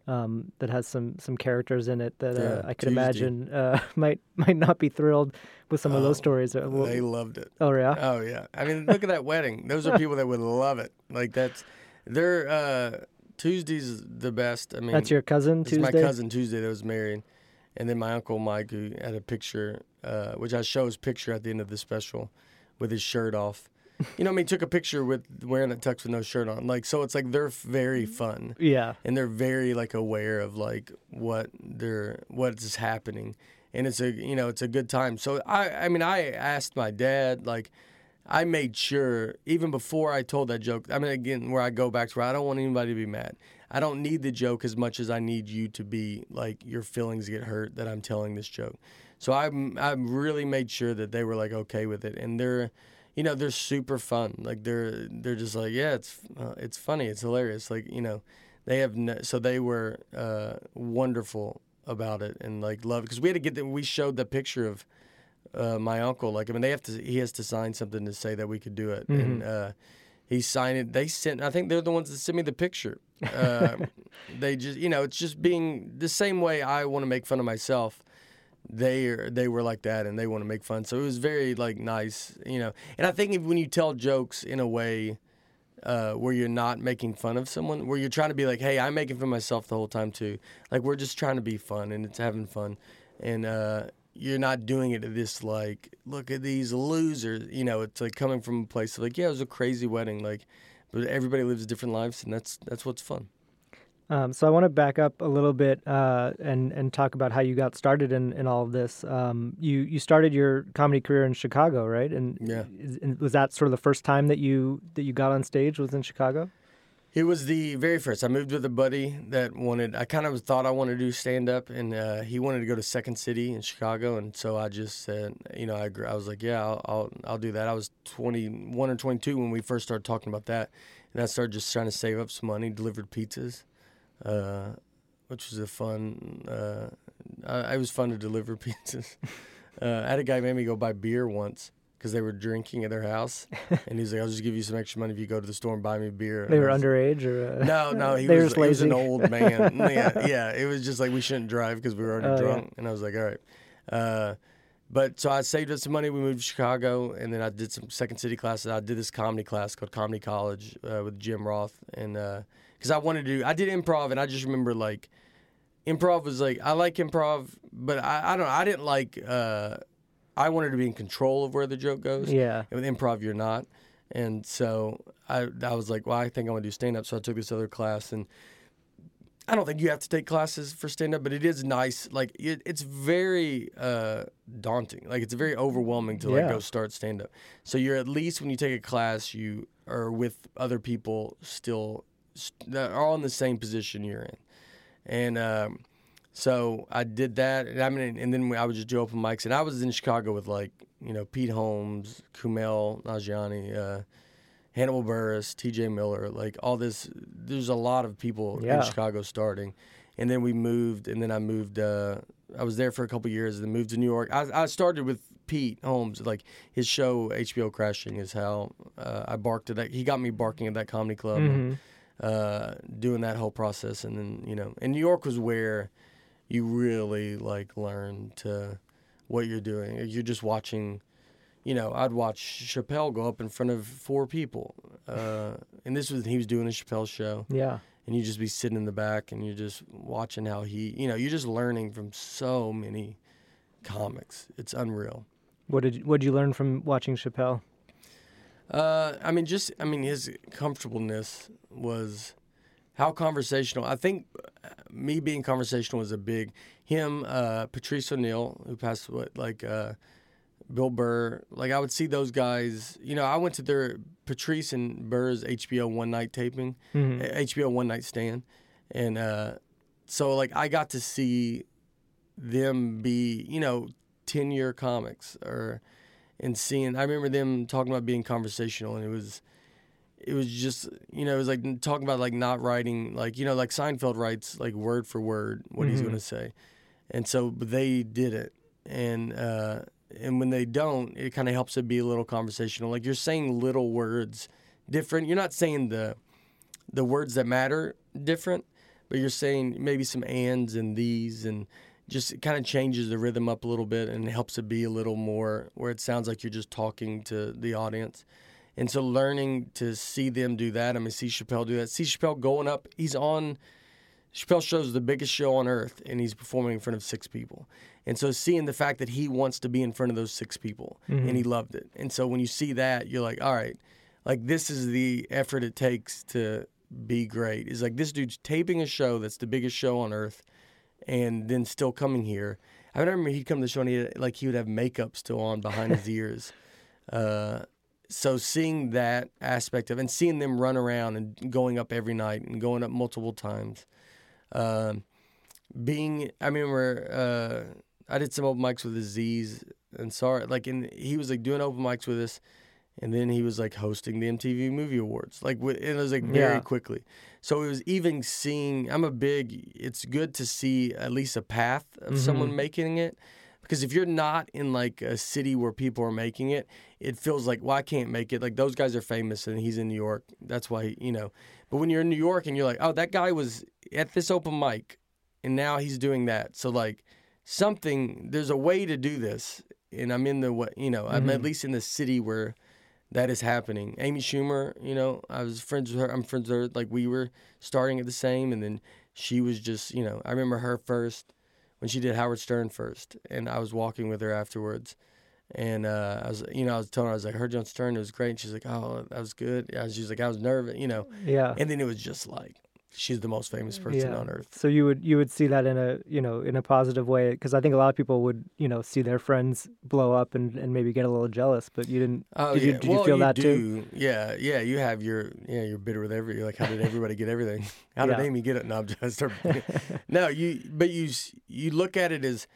um, that has some, some characters in it that uh, yeah, I could Tuesday. imagine uh, might might not be thrilled with some oh, of those stories. Well, they loved it. Oh yeah. Oh yeah. I mean, look at that wedding. Those are people that would love it. Like that's they're uh, Tuesday's the best. I mean, that's your cousin it's Tuesday. It's my cousin Tuesday that was married, and then my uncle Mike who had a picture, uh, which I show his picture at the end of the special, with his shirt off. You know, I mean, took a picture with wearing a tux with no shirt on. Like, so it's like they're very fun. Yeah. And they're very, like, aware of, like, what they're, what is happening. And it's a, you know, it's a good time. So, I, I mean, I asked my dad, like, I made sure, even before I told that joke, I mean, again, where I go back to where I don't want anybody to be mad. I don't need the joke as much as I need you to be, like, your feelings get hurt that I'm telling this joke. So, I, I really made sure that they were, like, okay with it. And they're... You know, they're super fun. Like, they're they're just like, yeah, it's uh, it's funny. It's hilarious. Like, you know, they have no, so they were uh, wonderful about it and, like, loved it. Because we had to get them. We showed the picture of uh, my uncle. Like, I mean, they have to, he has to sign something to say that we could do it. Mm-hmm. And uh, he signed it. They sent, I think they're the ones that sent me the picture. Uh, they just, you know, it's just being the same way I want to make fun of myself. They are, they were like that, and they want to make fun. So it was very, like, nice, you know. And I think if, when you tell jokes in a way uh, where you're not making fun of someone, where you're trying to be like, hey, I'm making fun of myself the whole time too. Like, we're just trying to be fun, and it's having fun. And uh, you're not doing it to this, like, look at these losers. You know, it's, like, coming from a place of, like, yeah, it was a crazy wedding. Like, but everybody lives different lives, and that's that's what's fun. Um, so I want to back up a little bit uh, and and talk about how you got started in, in all of this. Um, you you started your comedy career in Chicago, right? And yeah, is, and was that sort of the first time that you that you got on stage was in Chicago? It was the very first. I moved with a buddy that wanted. I kind of thought I wanted to do stand up, and uh, he wanted to go to Second City in Chicago, and so I just said, you know, I I was like, yeah, I'll I'll, I'll do that. I was twenty-one or twenty-two when we first started talking about that, and I started just trying to save up some money, delivered pizzas. Uh, which was a fun, uh, I, it was fun to deliver pizzas. Uh, I had a guy made me go buy beer once because they were drinking at their house. And he's like, I'll just give you some extra money if you go to the store and buy me beer. They and were was, underage? Or uh, no, no, he, was, he was an old man. yeah, yeah, it was just like we shouldn't drive because we were already uh, drunk. Yeah. And I was like, all right. Uh, but so I saved up some money. We moved to Chicago, and then I did some Second City classes. I did this comedy class called Comedy College uh, with Jim Roth. And, uh, because I wanted to do, I did improv, and I just remember, like, improv was like, I like improv, but I, I don't know, I didn't like, uh, I wanted to be in control of where the joke goes. Yeah. And with improv, you're not. And so I, I was like, well, I think I want to do stand-up, so I took this other class, and I don't think you have to take classes for stand-up, but it is nice. Like, it, it's very uh, daunting. Like, it's very overwhelming to, like, yeah. go start stand-up. So you're at least, when you take a class, you are with other people still that are all in the same position you're in. And um, so I did that. And I mean, and then I would just do open mics. And I was in Chicago with, like, you know, Pete Holmes, Kumail Nanjiani, uh, Hannibal Buress, T J Miller, like all this. There's a lot of people yeah. in Chicago starting. And then we moved. And then I moved. Uh, I was there for a couple years and then moved to New York. I, I started with Pete Holmes. Like, his show, H B O Crashing, is how uh, I barked at that. He got me barking at that comedy club. Mm-hmm. And, Uh, doing that whole process, and then, you know, and New York was where you really, like, learn to what you're doing. You're just watching, you know, I'd watch Chappelle go up in front of four people, uh, and this was he was doing a Chappelle show. Yeah, and you just be sitting in the back, and you're just watching how he, you know, you're just learning from so many comics. It's unreal. What did what did you learn from watching Chappelle? Uh, I mean, just, I mean, his comfortableness was how conversational. I think me being conversational was a big, him, uh, Patrice O'Neill, who passed away, like, uh, Bill Burr. Like, I would see those guys, you know, I went to their Patrice and Burr's H B O one night taping, mm-hmm. H B O one night stand, and uh, so like I got to see them be, you know, ten year comics, or and seeing. I remember them talking about being conversational, and it was, it was just, you know, it was like talking about like not writing, like, you know, like Seinfeld writes like word for word what mm-hmm. he's gonna say, and so they did it, and. Uh, And when they don't, it kind of helps it be a little conversational. Like you're saying little words different. You're not saying the the words that matter different, but you're saying maybe some ands and these, and just it kind of changes the rhythm up a little bit and helps it be a little more where it sounds like you're just talking to the audience. And so learning to see them do that. I mean, see Chappelle do that. See Chappelle going up. He's on... Chappelle Show's the biggest show on earth, and he's performing in front of six people. And so seeing the fact that he wants to be in front of those six people, mm-hmm. and he loved it. And so when you see that, you're like, all right, like this is the effort it takes to be great. It's like this dude's taping a show that's the biggest show on earth and then still coming here. I remember he'd come to the show and he had, like he would have makeup still on behind his ears. Uh, so seeing that aspect of and seeing them run around and going up every night and going up multiple times. Uh, being, I remember uh, I did some open mics with Aziz Ansari, like, and he was like doing open mics with us, and then he was like hosting the M T V Movie Awards, like, and it was like very yeah. quickly. So it was even seeing. I'm a big. It's good to see at least a path of mm-hmm. someone making it, because if you're not in like a city where people are making it, it feels like, well, I can't make it. Like those guys are famous, and he's in New York. That's why he, you know. But when you're in New York and you're like, oh, that guy was at this open mic, and now he's doing that. So like, something there's a way to do this, and I'm in the you know I'm mm-hmm. at least in the city where that is happening. Amy Schumer, you know, I was friends with her. I'm friends with her. Like we were starting at the same, and then she was just you know I remember her first when she did Howard Stern first, and I was walking with her afterwards, and uh, I was you know I was telling her I was like I heard you on Stern, it was great. And she's like, oh, that was good. Yeah, she was like, I was nervous, you know. Yeah. And then it was just like. She's the most famous person yeah. on earth. So you would you would see that in a you know in a positive way, because I think a lot of people would you know see their friends blow up and, and maybe get a little jealous. But you didn't. Oh did yeah. You, did well, you feel you that do. Too? Yeah, yeah. You have your yeah. You're bitter with every. You're like, how did everybody get everything? How did yeah. Amy get it? No, I'm just. no, you. But you you look at it as,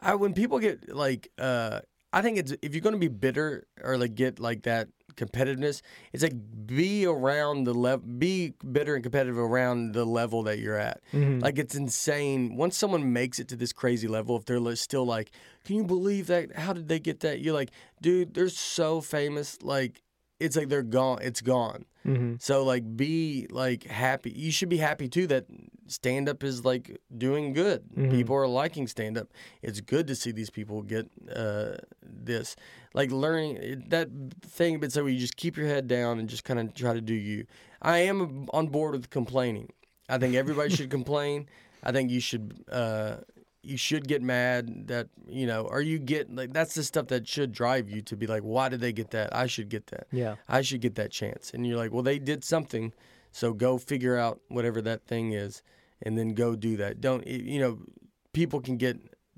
I when people get like uh, I think it's if you're going to be bitter or like get like that. Competitiveness. It's like be around the level, be bitter and competitive around the level that you're at. Mm-hmm. Like it's insane. Once someone makes it to this crazy level, if they're still like, can you believe that? How did they get that? You're like, dude, they're so famous. Like it's like they're gone. It's gone. Mm-hmm. So like be like happy. You should be happy too that stand up is like doing good. Mm-hmm. People are liking stand up. It's good to see these people get uh, this. Like learning that thing, but so you just keep your head down and just kind of try to do you. I am on board with complaining. I think everybody should complain. I think you should uh, you should get mad that you know, or you get like that's the stuff that should drive you to be like, why did they get that? I should get that. Yeah, I should get that chance. And you're like, well, they did something, so go figure out whatever that thing is, and then go do that. Don't you know? People can get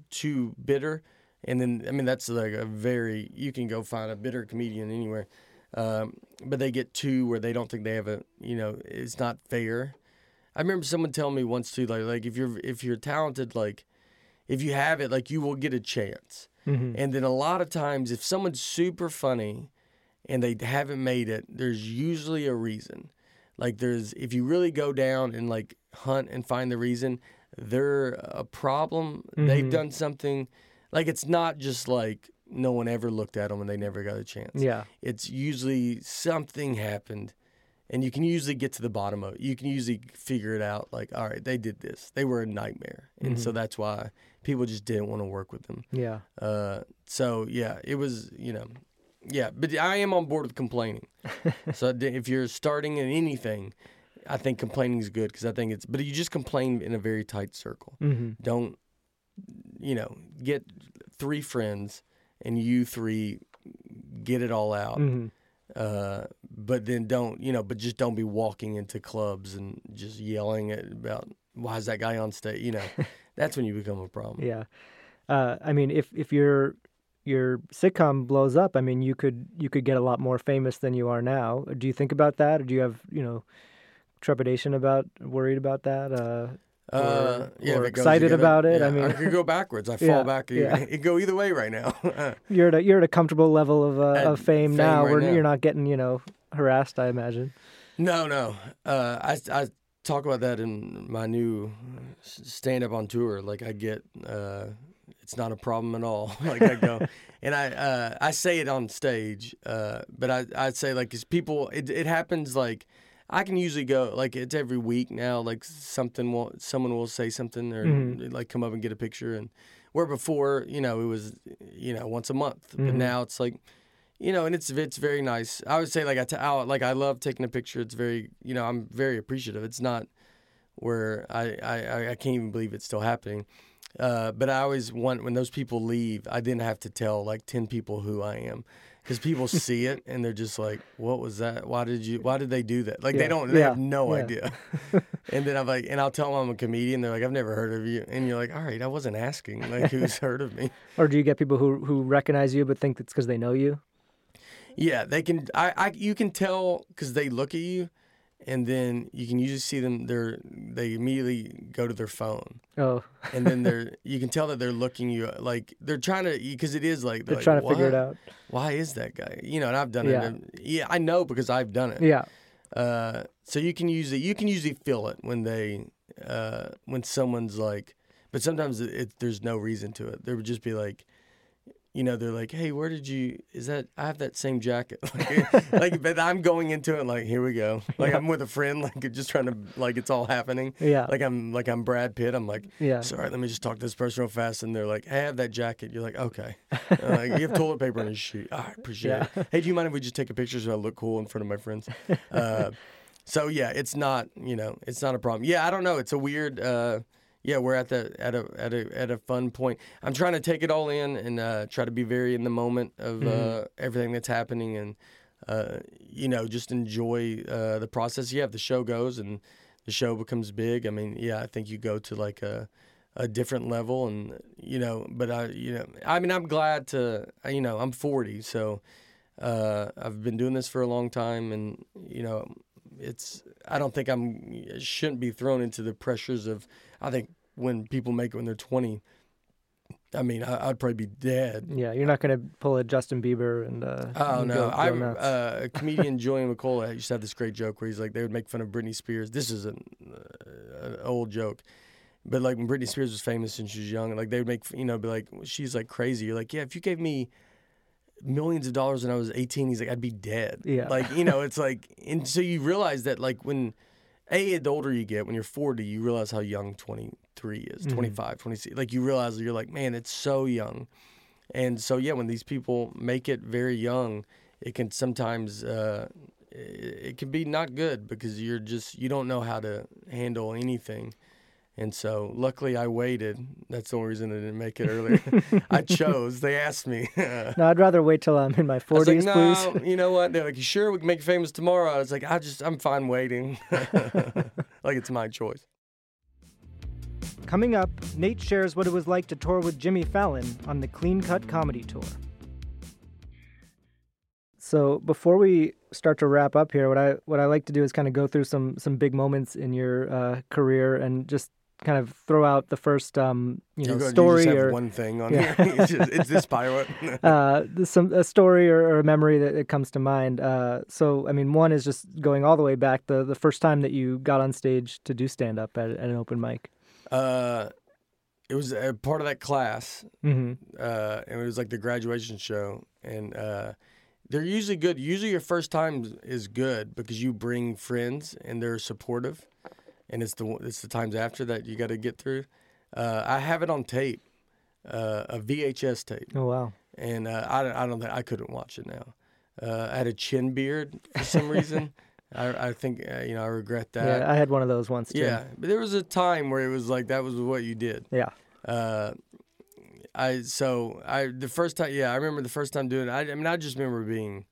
too bitter. And then, I mean, that's like a very, you can go find a bitter comedian anywhere. Um, but they get two where they don't think they have a, you know, it's not fair. I remember someone telling me once too, like, like if you're if you're talented, like, if you have it, like, you will get a chance. Mm-hmm. And then a lot of times, if someone's super funny and they haven't made it, there's usually a reason. Like, there's, if you really go down and, like, hunt and find the reason, they're a problem. Mm-hmm. They've done something. Like, it's not just like no one ever looked at them and they never got a chance. Yeah. It's usually something happened, and you can usually get to the bottom of it. You can usually figure it out, like, all right, they did this. They were a nightmare. And mm-hmm. so that's why people just didn't want to work with them. Yeah. Uh, so, yeah, it was, you know, yeah. But I am on board with complaining. So if you're starting in anything, I think complaining is good because I think it's – but you just complain in a very tight circle. Mm-hmm. Don't – you know, get three friends and you three get it all out. Mm-hmm. Uh, but then don't, you know, but just don't be walking into clubs and just yelling at about why is that guy on stage? You know, that's when you become a problem. Yeah. Uh, I mean, if, if you're, your sitcom blows up, I mean, you could you could get a lot more famous than you are now. Do you think about that, or do you have you know trepidation about, worried about that, uh, or, uh, yeah, or excited together, about it? Yeah. I mean, I could go backwards. I fall yeah, back. Yeah. It could go either way right now. you're at a, you're at a comfortable level of uh, of fame, fame now, right where now. You're not getting you know harassed, I imagine. No, no. Uh, I I talk about that in my new stand up on tour. Like I get. Uh, It's not a problem at all. Like I go, and I uh, I say it on stage, uh, but I I say like because people, it it happens like I can usually go like it's every week now. Like something will someone will say something or mm-hmm. like come up and get a picture, and where before you know it was you know once a month, mm-hmm. but now it's like you know and it's it's very nice. I would say like I t- I, like I love taking a picture. It's very you know I'm very appreciative. It's not where I I, I can't even believe it's still happening. Uh, but I always want, when those people leave, I didn't have to tell, like, ten people who I am. Because people see it, and they're just like, what was that? Why did you, why did they do that? Like, yeah. they don't, they yeah. have no yeah. idea. And then I'm like, and I'll tell them I'm a comedian. They're like, I've never heard of you. And you're like, all right, I wasn't asking, like, who's heard of me? Or do you get people who, who recognize you but think it's because they know you? Yeah, they can, I, I you can tell because they look at you. And then you can usually see them. They're they immediately go to their phone. Oh, and then they're you can tell that they're looking you like they're trying to because it is like they're, they're trying like, to figure it out. Why is that guy? You know, and I've done yeah. it. And, yeah, I know because I've done it. Yeah. Uh, so you can usually you can usually feel it when they uh, when someone's like, but sometimes it, it, there's no reason to it. There would just be like. You know, they're like, hey, where did you, is that, I have that same jacket. Like, like but I'm going into it like, here we go. Like, yeah. I'm with a friend, like, just trying to, like, it's all happening. Yeah. Like, I'm like I'm Brad Pitt. I'm like, yeah. sorry, let me just talk to this person real fast. And they're like, hey, I have that jacket. You're like, okay. I'm like, you have toilet paper in his sheet. Oh, I appreciate yeah. it. Hey, do you mind if we just take a picture so I look cool in front of my friends? Uh, so, yeah, it's not, you know, it's not a problem. Yeah, I don't know. It's a weird, uh, yeah, we're at the at a at a at a fun point. I'm trying to take it all in and uh, try to be very in the moment of mm-hmm. uh, everything that's happening, and uh, you know, just enjoy uh, the process. Yeah, if the show goes and the show becomes big, I mean, yeah, I think you go to like a a different level, and you know, but I you know, I mean, I'm glad to you know, I'm forty, so uh, I've been doing this for a long time, and you know. It's. I don't think I'm. Shouldn't be thrown into the pressures of. I think when people make it when they're twenty, I mean, I, I'd probably be dead. Yeah, you're not going to pull a Justin Bieber and. Uh, oh and no, go, go I'm uh, a comedian. Joey McCullough used to have this great joke where he's like, they would make fun of Britney Spears. This is an, uh, an old joke, but like when Britney Spears was famous and she was young, like they would make you know be like she's like crazy. You're like, yeah, if you gave me. Millions of dollars when I was eighteen, he's like, I'd be dead. Yeah. Like, you know, it's like, and so you realize that, like, when, A, the older you get, when you're forty, you realize how young twenty-three is, mm-hmm. twenty-five, twenty-six. Like, you realize that you're like, man, it's so young. And so, yeah, when these people make it very young, it can sometimes, uh, it, it can be not good because you're just, you don't know how to handle anything. And so, luckily, I waited. That's the only reason I didn't make it earlier. I chose. They asked me. No, I'd rather wait till I'm in my forties, I was like, no, please. You know what? They're like, you sure we can make you famous tomorrow? I was like, I just, I'm fine waiting. Like, it's my choice. Coming up, Nate shares what it was like to tour with Jimmy Fallon on the Clean Cut Comedy Tour. So, before we start to wrap up here, what I what I like to do is kind of go through some some big moments in your uh, career and just kind of throw out the first um, you know going, story you just have or one thing on yeah. here. It's, just, it's this pirate. uh, some a story or, or a memory that, that comes to mind. Uh, so I mean, one is just going all the way back the the first time that you got on stage to do stand up at, at an open mic. Uh, it was a part of that class, mm-hmm. uh, and it was like the graduation show, and. Uh, They're usually good. Usually your first time is good because you bring friends and they're supportive, and it's the it's the times after that you got to get through. Uh, I have it on tape, uh, a V H S tape. Oh wow! And uh, I I don't I couldn't watch it now. Uh, I had a chin beard for some reason. I I think uh, you know I regret that. Yeah, I had one of those once too. Yeah, but there was a time where it was like that was what you did. Yeah. Uh, I so I the first time yeah I remember the first time doing it I, I mean I just remember being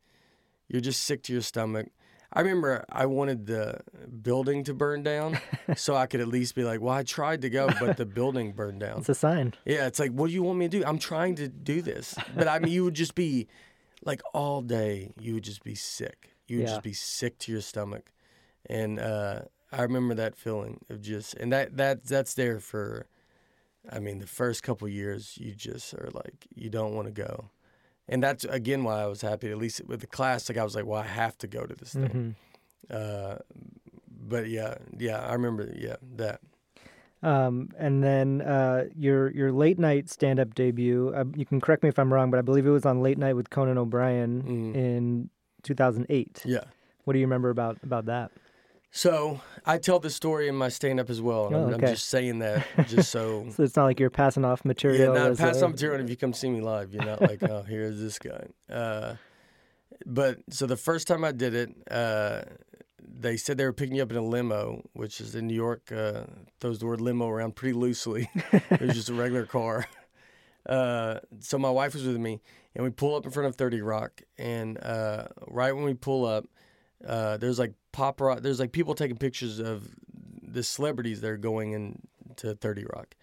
you're just sick to your stomach. I remember I wanted the building to burn down so I could at least be like, well, I tried to go, but the building burned down. It's a sign. Yeah, it's like, what do you want me to do? I'm trying to do this. But I mean, you would just be, like all day, you would just be sick. You would yeah. just be sick to your stomach. And uh, I remember that feeling of just, and that, that that's there for, I mean, the first couple of years, you just are like, you don't want to go. And that's, again, why I was happy, at least with the class. Like, I was like, well, I have to go to this thing. Mm-hmm. Uh, but, yeah, yeah, I remember, yeah, that. Um, and then uh, your your late-night stand-up debut, uh, you can correct me if I'm wrong, but I believe it was on Late Night with Conan O'Brien mm. in two thousand eight. Yeah. What do you remember about, about that? So I tell the story in my stand-up as well, and oh, I'm, okay. I'm just saying that just so... so it's not like you're passing off material. Yeah, not passing off material, and if you come see me live, you're not like, oh, here's this guy. Uh, but so the first time I did it, uh, they said they were picking you up in a limo, which is in New York, uh, throws the word limo around pretty loosely. It was just a regular car. Uh, so my wife was with me, and we pull up in front of thirty Rock, and uh, right when we pull up, Uh, there's like paparazzi, there's like people taking pictures of the celebrities that are going into thirty Rock.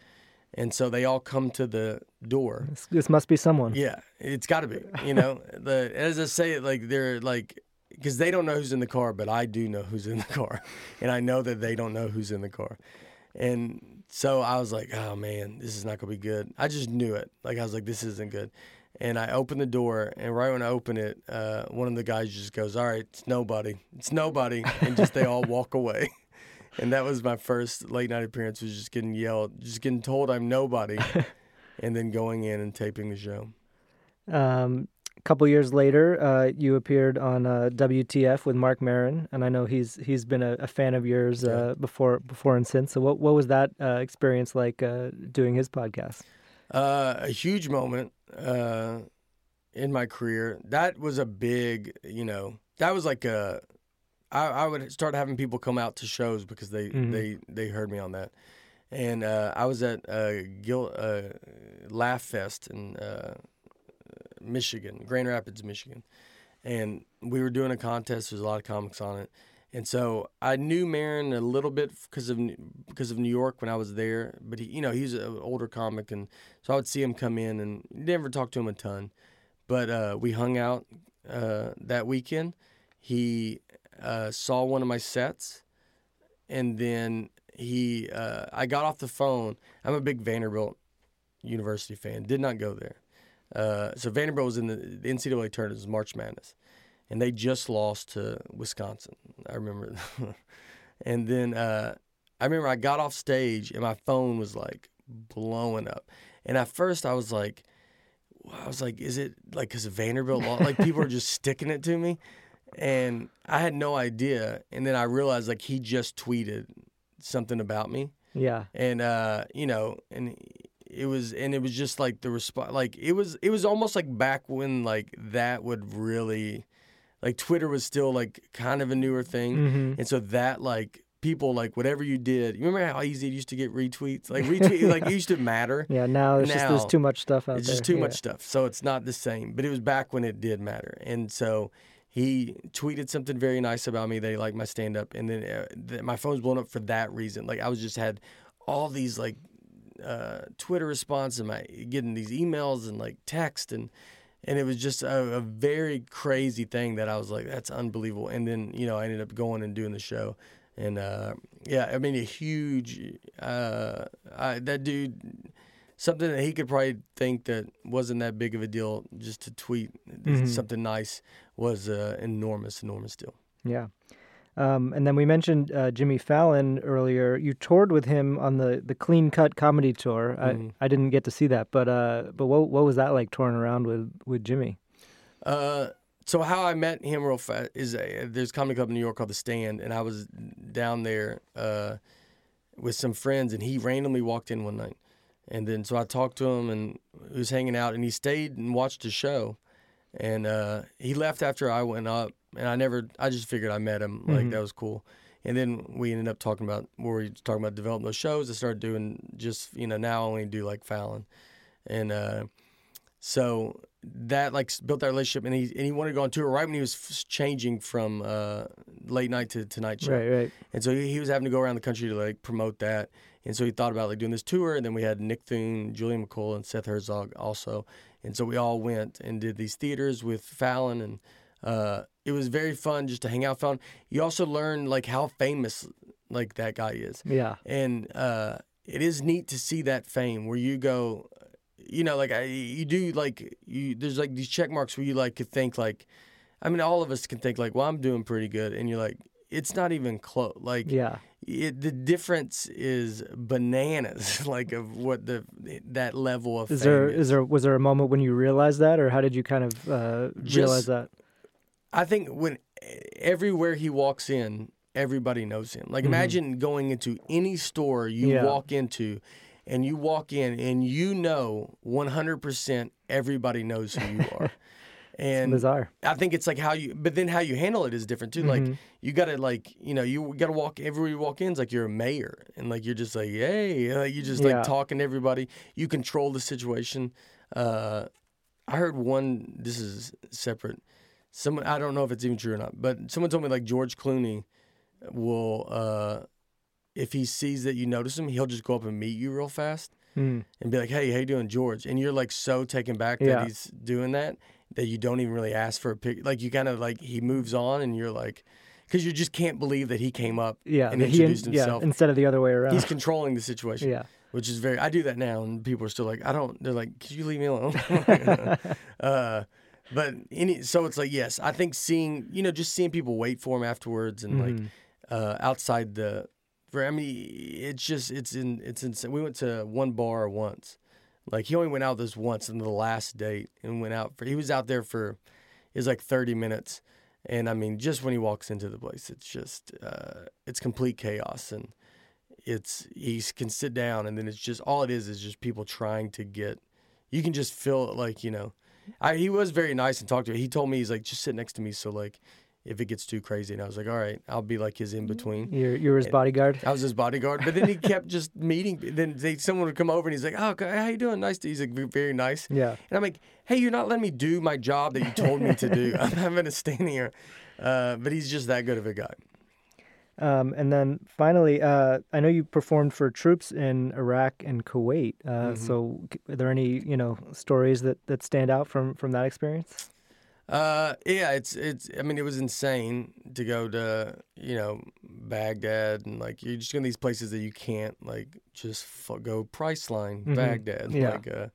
And so they all come to the door. This, this must be someone. Yeah, it's got to be, you know. the As I say it, like they're like, because they don't know who's in the car, but I do know who's in the car. And I know that they don't know who's in the car. And so I was like, oh man, this is not going to be good. I just knew it. Like I was like, this isn't good. And I opened the door, and right when I open it, uh, one of the guys just goes, all right, it's nobody. It's nobody. And just they all walk away. And that was my first late-night appearance, was just getting yelled, just getting told I'm nobody, and then going in and taping the show. Um, a couple years later, uh, you appeared on uh, W T F with Marc Maron, and I know he's he's been a, a fan of yours yeah. uh, before before and since. So what, what was that uh, experience like uh, doing his podcast? Uh, a huge moment uh, in my career. That was a big, you know, that was like a, I, I would start having people come out to shows because they, mm-hmm. they, they heard me on that. And uh, I was at uh, Gil, uh, Laugh Fest in uh, Michigan, Grand Rapids, Michigan. And we were doing a contest. There's a lot of comics on it. And so I knew Maron a little bit because of because of New York when I was there. But, he, you know, he's an older comic, and so I would see him come in and never talk to him a ton. But uh, we hung out uh, that weekend. He uh, saw one of my sets, and then he uh, I got off the phone. I'm a big Vanderbilt University fan. Did not go there. Uh, so Vanderbilt was in the N C double A tournament. It was March Madness. And they just lost to Wisconsin, I remember. And then uh, I remember I got off stage, and my phone was, like, blowing up. And at first I was like, I was like, is it, like, because of Vanderbilt lost? Like, people are just sticking it to me. And I had no idea. And then I realized, like, he just tweeted something about me. Yeah. And, uh, you know, and it was, and it was just, like, the response. Like, it was, it was almost, like, back when, like, that would really... Like, Twitter was still, like, kind of a newer thing. Mm-hmm. And so that, like, people, like, whatever you did. You remember how easy it used to get retweets? Like, retweet, yeah. like, it used to matter. Yeah, now it's now, just there's too much stuff out it's there. It's just too yeah. much stuff. So it's not the same. But it was back when it did matter. And so he tweeted something very nice about me. They liked my stand-up. And then uh, th- my phone's blown up for that reason. Like, I was just had all these, like, uh, Twitter responses and my getting these emails and, like, text and... And it was just a, a very crazy thing that I was like, that's unbelievable. And then, you know, I ended up going and doing the show. And, uh, yeah, I mean, a huge uh, – that dude, something that he could probably think that wasn't that big of a deal just to tweet mm-hmm. something nice was an uh, enormous, enormous deal. Yeah. Um, and then we mentioned uh, Jimmy Fallon earlier. You toured with him on the, the Clean Cut Comedy Tour. I, mm. I didn't get to see that, but uh, but what what was that like touring around with, with Jimmy? Uh, so how I met him real fast is a, there's a comedy club in New York called The Stand, and I was down there uh, with some friends, and he randomly walked in one night. And then so I talked to him, and he was hanging out, and he stayed and watched the show. And uh, he left after I went up. And I never, I just figured I met him. Like, mm-hmm. that was cool. And then we ended up talking about, we were talking about developing those shows. I started doing just, you know, now I only do like Fallon. And uh, so that like built that relationship, and he and he wanted to go on tour right when he was f- changing from uh, late night to Tonight Show. Right, right. And so he, he was having to go around the country to like promote that, and so he thought about like doing this tour. And then we had Nick Thune, Julian McCool, and Seth Herzog also, and so we all went and did these theaters with Fallon, and uh, it was very fun just to hang out with Fallon. You also learn like how famous like that guy is. Yeah. And uh, it is neat to see that fame where you go. You know, like I, you do, like you. There's like these check marks where you like could think like, I mean, all of us can think like, well, I'm doing pretty good, and you're like, it's not even close. Like, yeah, it, the difference is bananas. Like of what the that level of is fame there is. is there was there a moment when you realized that, or how did you kind of uh, Just, realize that? I think when everywhere he walks in, everybody knows him. Like, mm-hmm. imagine going into any store you yeah. walk into. And you walk in, and you know one hundred percent everybody knows who you are. And it's bizarre. I think it's like how you, but then how you handle it is different too. Mm-hmm. Like you gotta like, you know, you gotta walk everywhere you walk in. It's like you're a mayor, and like you're just like, hey, like, you're just yeah. like talking to everybody. You control the situation. Uh, I heard one. This is separate. Someone, I don't know if it's even true or not, but someone told me like George Clooney will. Uh, If he sees that you notice him, he'll just go up and meet you real fast mm. and be like, hey, how you doing, George? And you're, like, so taken back that yeah. he's doing that that you don't even really ask for a picture. Like, you kind of, like, he moves on, and you're like, because you just can't believe that he came up yeah, and introduced he, himself. Yeah, instead of the other way around. He's controlling the situation. Yeah. Which is very, I do that now, and people are still like, I don't, they're like, could you leave me alone? uh, but, any, so it's like, yes, I think seeing, you know, just seeing people wait for him afterwards and, mm. like, uh, outside the, I mean, it's just it's in it's insane. We went to one bar once, like he only went out this once on the last date, and went out for he was out there for, it was like thirty minutes, and I mean, just when he walks into the place, it's just uh, it's complete chaos, and it's he can sit down, and then it's just all it is is just people trying to get, you can just feel it like you know, I he was very nice and talked to me. He told me he's like just sit next to me, so like. If it gets too crazy. And I was like, all right, I'll be like his in-between. You're, you're his bodyguard? I was his bodyguard. But then he kept just meeting. Then they, someone would come over, and he's like, oh, how you doing? Nice to He's like, very nice. Yeah. And I'm like, hey, you're not letting me do my job that you told me to do. I'm not going to stand here. Uh, but he's just that good of a guy. Um, and then finally, uh, I know you performed for troops in Iraq and Kuwait. Uh, mm-hmm. So are there any, you know, stories that, that stand out from, from that experience? Uh yeah, it's it's. I mean, it was insane to go to you know Baghdad and like you're just going to these places that you can't like just f- go Priceline mm-hmm. Baghdad yeah. like uh,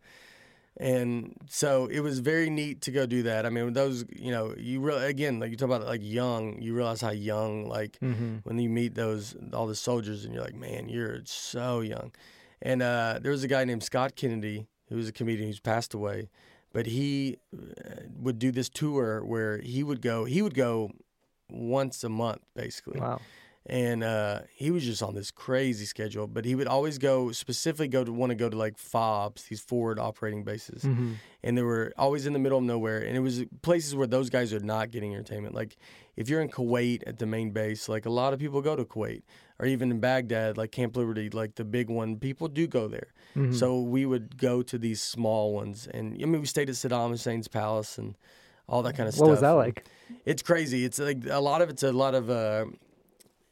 and so it was very neat to go do that. I mean, those you know you really again like you talk about like young, you realize how young like mm-hmm. when you meet those all the soldiers and you're like man you're so young, and uh, there was a guy named Scott Kennedy who was a comedian who's passed away. But he would do this tour where he would go. He would go once a month, basically. Wow! And uh, he was just on this crazy schedule. But he would always go, specifically go to want to go to like FOBs, these forward operating bases, mm-hmm. and they were always in the middle of nowhere. And it was places where those guys are not getting entertainment. Like if you're in Kuwait at the main base, like a lot of people go to Kuwait, or even in Baghdad, like Camp Liberty, like the big one. People do go there. Mm-hmm. So we would go to these small ones, and I mean, we stayed at Saddam Hussein's palace and all that kind of stuff. What was that like? It's crazy. It's like a lot of it's a lot of. Uh,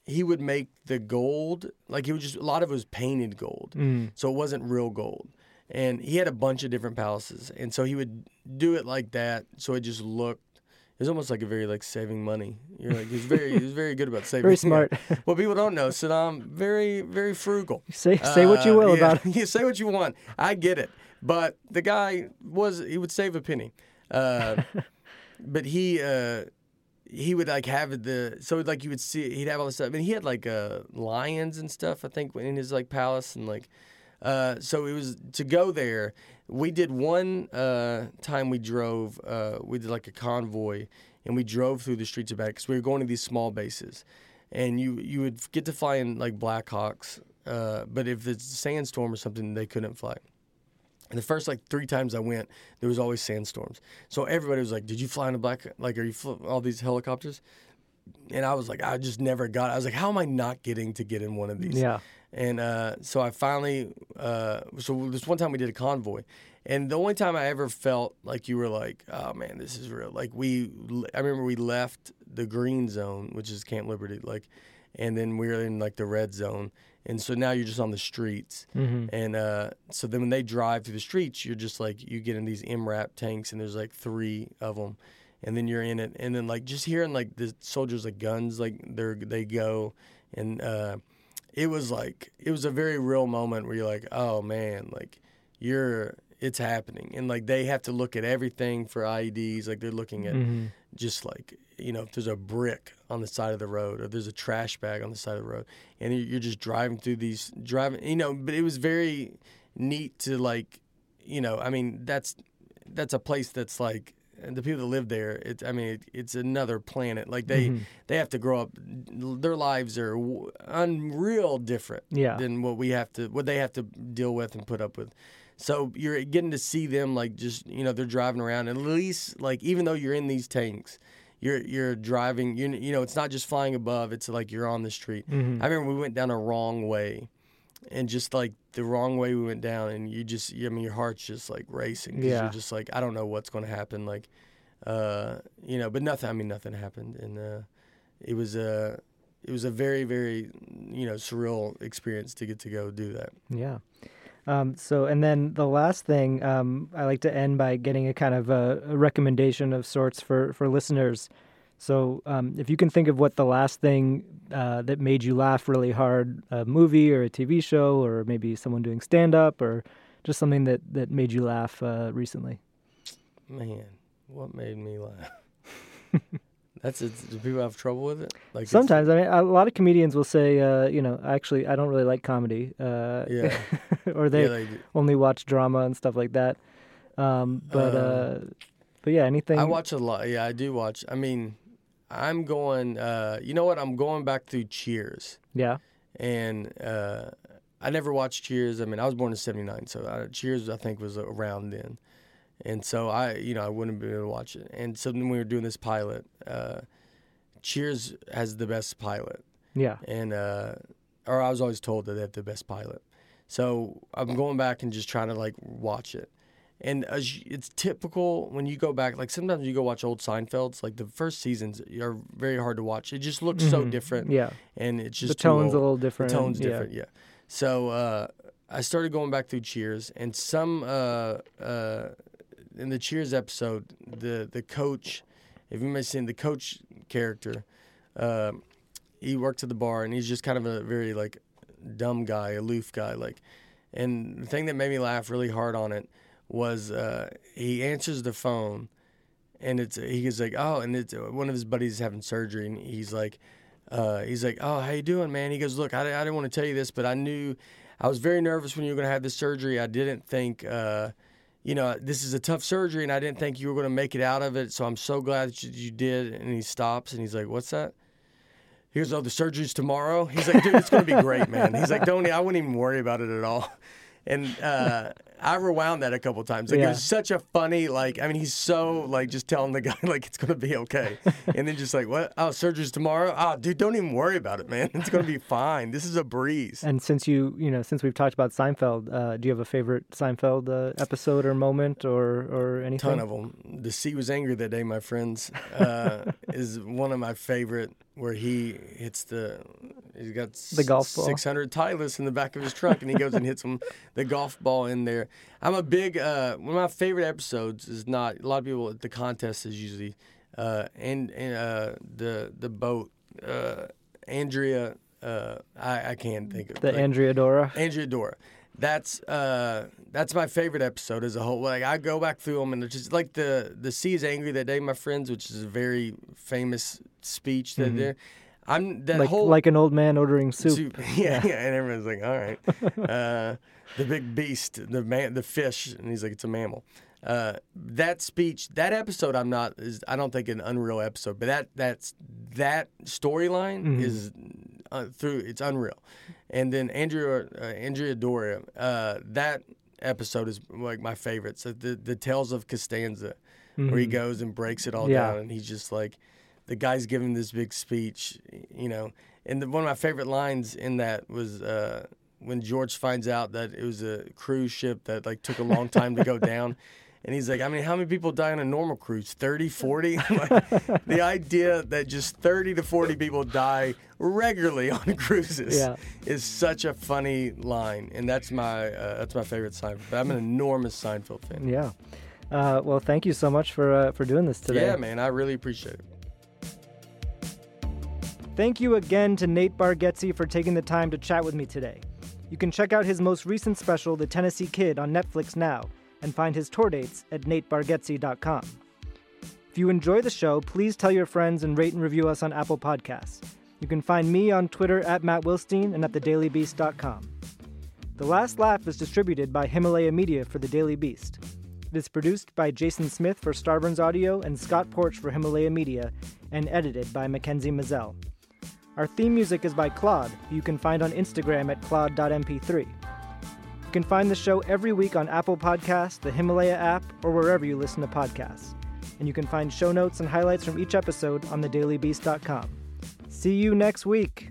he would make the gold like he would just a lot of it was painted gold, mm. so it wasn't real gold. And he had a bunch of different palaces, and so he would do it like that. So it just looked. It was almost like a very like saving money. You're like he's very he's very good about saving. Very smart. Well, people don't know Saddam very very frugal. Say say uh, what you will yeah, about him. Say what you want. I get it, but the guy was he would save a penny, uh, but he uh, he would like have the so like you would see he'd have all this stuff. I mean, he had like uh, lions and stuff I think in his like palace and like uh, so it was to go there. We did one uh, time we drove, uh, we did like a convoy, and we drove through the streets of Baghdad because we were going to these small bases. And you you would get to fly in like Black Hawks, uh, but if it's a sandstorm or something, they couldn't fly. And the first like three times I went, there was always sandstorms. So everybody was like, did you fly in a Black Hawk? Like, are you fl- all these helicopters? And I was like, I just never got it. I was like, how am I not getting to get in one of these? Yeah. And uh, so I finally, uh, so this one time we did a convoy, And the only time I ever felt like you were like, oh, man, this is real. Like, we, I remember we left the green zone, which is Camp Liberty, like, and then we were in, like, the red zone. And so now you're just on the streets. Mm-hmm. And uh, so then when they drive through the streets, you're just, like, you get in these M RAP tanks, and there's, like, three of them. And then you're in it. And then, like, just hearing, like, the soldiers, like, guns, like, they're, they go. And uh, it was, like, it was a very real moment where you're like, oh, man, like, you're, it's happening. And, like, they have to look at everything for I E Ds. Like, they're looking at mm-hmm. just, like, you know, if there's a brick on the side of the road or there's a trash bag on the side of the road, and you're just driving through these, driving, you know, but it was very neat to, like, you know, I mean, that's that's a place that's, like, the people that live there, it, I mean, it, it's another planet. Like, they, mm-hmm. they have to grow up, their lives are unreal different yeah. than what we have to, what they have to deal with and put up with. So you're getting to see them, like, just, you know, they're driving around, at least, like, even though you're in these tanks, You're you're driving, you you know, it's not just flying above, it's like you're on the street. Mm-hmm. I remember we went down a wrong way, and just like the wrong way we went down, and you just, I mean, your heart's just like racing. 'Cause yeah. you're just like, I don't know what's going to happen, like, uh, you know, but nothing, I mean, nothing happened. And uh, it was a, it was a very, very, you know, surreal experience to get to go do that. Yeah. Um, so, and then the last thing, um, I like to end by getting a kind of a, a recommendation of sorts for, for listeners. So um, if you can think of what the last thing uh, that made you laugh really hard, a movie or a T V show, or maybe someone doing stand-up, or just something that, that made you laugh uh, recently. Man, what made me laugh? That's it. Do people have trouble with it? Like, sometimes, I mean, a lot of comedians will say, uh, you know, actually, I don't really like comedy. Uh, yeah. Or they, yeah, they only watch drama and stuff like that. Um, but, uh, uh, but yeah, anything. I watch a lot. Yeah, I do watch. I mean, I'm going, uh, you know what? I'm going back through Cheers. Yeah. And uh, I never watched Cheers. I mean, I was born in seventy-nine, so I, Cheers, I think, was around then. And so I, you know, I wouldn't be able to watch it. And so when we were doing this pilot, uh, Cheers has the best pilot. Yeah. And, uh, or I was always told that they have the best pilot. So I'm going back and just trying to, like, watch it. And as you, it's typical when you go back, like, sometimes you go watch old Seinfelds, like, the first seasons are very hard to watch. It just looks mm-hmm. so different. Yeah. And it's just, the tone's a little different. The tone's different, yeah. yeah. So uh, I started going back through Cheers, and some, uh, uh, in the Cheers episode, the, the coach, if you may have seen the coach character, uh, he works at the bar, and he's just kind of a very, like, dumb guy, aloof guy. Like, and the thing that made me laugh really hard on it was uh, he answers the phone, and it's he's like, oh, and it's one of his buddies is having surgery, and he's like, uh, he's like, oh, how you doing, man? He goes, look, I, I didn't want to tell you this, but I knew I was very nervous when you were going to have the surgery. I didn't think... Uh, you know, this is a tough surgery, and I didn't think you were going to make it out of it, so I'm so glad that you, you did. And he stops, and he's like, what's that? He goes, oh, the surgery's tomorrow? He's like, dude, it's going to be great, man. He's like, don't, I wouldn't even worry about it at all. And uh, I rewound that a couple times. Like, yeah. It was such a funny, like, I mean, he's so, like, just telling the guy, like, it's going to be okay. And then just like, what? Oh, surgery's tomorrow? Oh, dude, don't even worry about it, man. It's going to be fine. This is a breeze. And since you, you know, since we've talked about Seinfeld, uh, do you have a favorite Seinfeld uh, episode or moment or, or anything? A ton of them. The Sea Was Angry That Day, my friends, uh, is one of my favorite, where he hits the, he's got the golf ball. six hundred Titleist in the back of his truck, and he goes and hits him the golf ball in there. I'm a big, uh, one of my favorite episodes is not, a lot of people, the contest is usually, uh, and, and uh, the the boat, uh, Andrea, uh, I, I can't think of The like, Andrea Dora? Andrea Dora. That's uh, that's my favorite episode as a whole. Like, I go back through them, and they're just like the the Sea Is Angry That Day, my friends, which is a very famous speech that mm-hmm. they're. I'm that like, whole like an old man ordering soup. soup. Yeah, yeah, yeah, and everyone's like, all right, uh, the big beast, the man, the fish, and he's like, it's a mammal. Uh, that speech, that episode, I'm not. Is, I don't think an unreal episode, but that that's that storyline mm-hmm. is uh, through. It's unreal. And then Andrea, uh, Andrea Doria, uh, that episode is like my favorite. So the the Tales of Costanza, mm-hmm. where he goes and breaks it all yeah. down, and he's just like, the guy's giving this big speech, you know. And the, one of my favorite lines in that was, uh, when George finds out that it was a cruise ship that like took a long time to go down. And he's like, I mean, how many people die on a normal cruise? thirty, forty? Like, the idea that just thirty to forty people die regularly on cruises yeah. is such a funny line. And that's my uh, that's my favorite Seinfeld. I'm an enormous Seinfeld fan. Yeah. Uh, well, thank you so much for uh, for doing this today. Yeah, man. I really appreciate it. Thank you again to Nate Bargatze for taking the time to chat with me today. You can check out his most recent special, The Tennessee Kid, on Netflix now, and find his tour dates at nate bargatze dot com. If you enjoy the show, please tell your friends and rate and review us on Apple Podcasts. You can find me on Twitter at Matt Wilstein and at the daily beast dot com. The Last Laugh is distributed by Himalaya Media for The Daily Beast. It is produced by Jason Smith for Starburns Audio and Scott Porch for Himalaya Media, and edited by Mackenzie Mazzell. Our theme music is by Claude, who you can find on Instagram at claude dot m p three. You can find the show every week on Apple Podcasts, the Himalaya app, or wherever you listen to podcasts. And you can find show notes and highlights from each episode on the daily beast dot com. See you next week.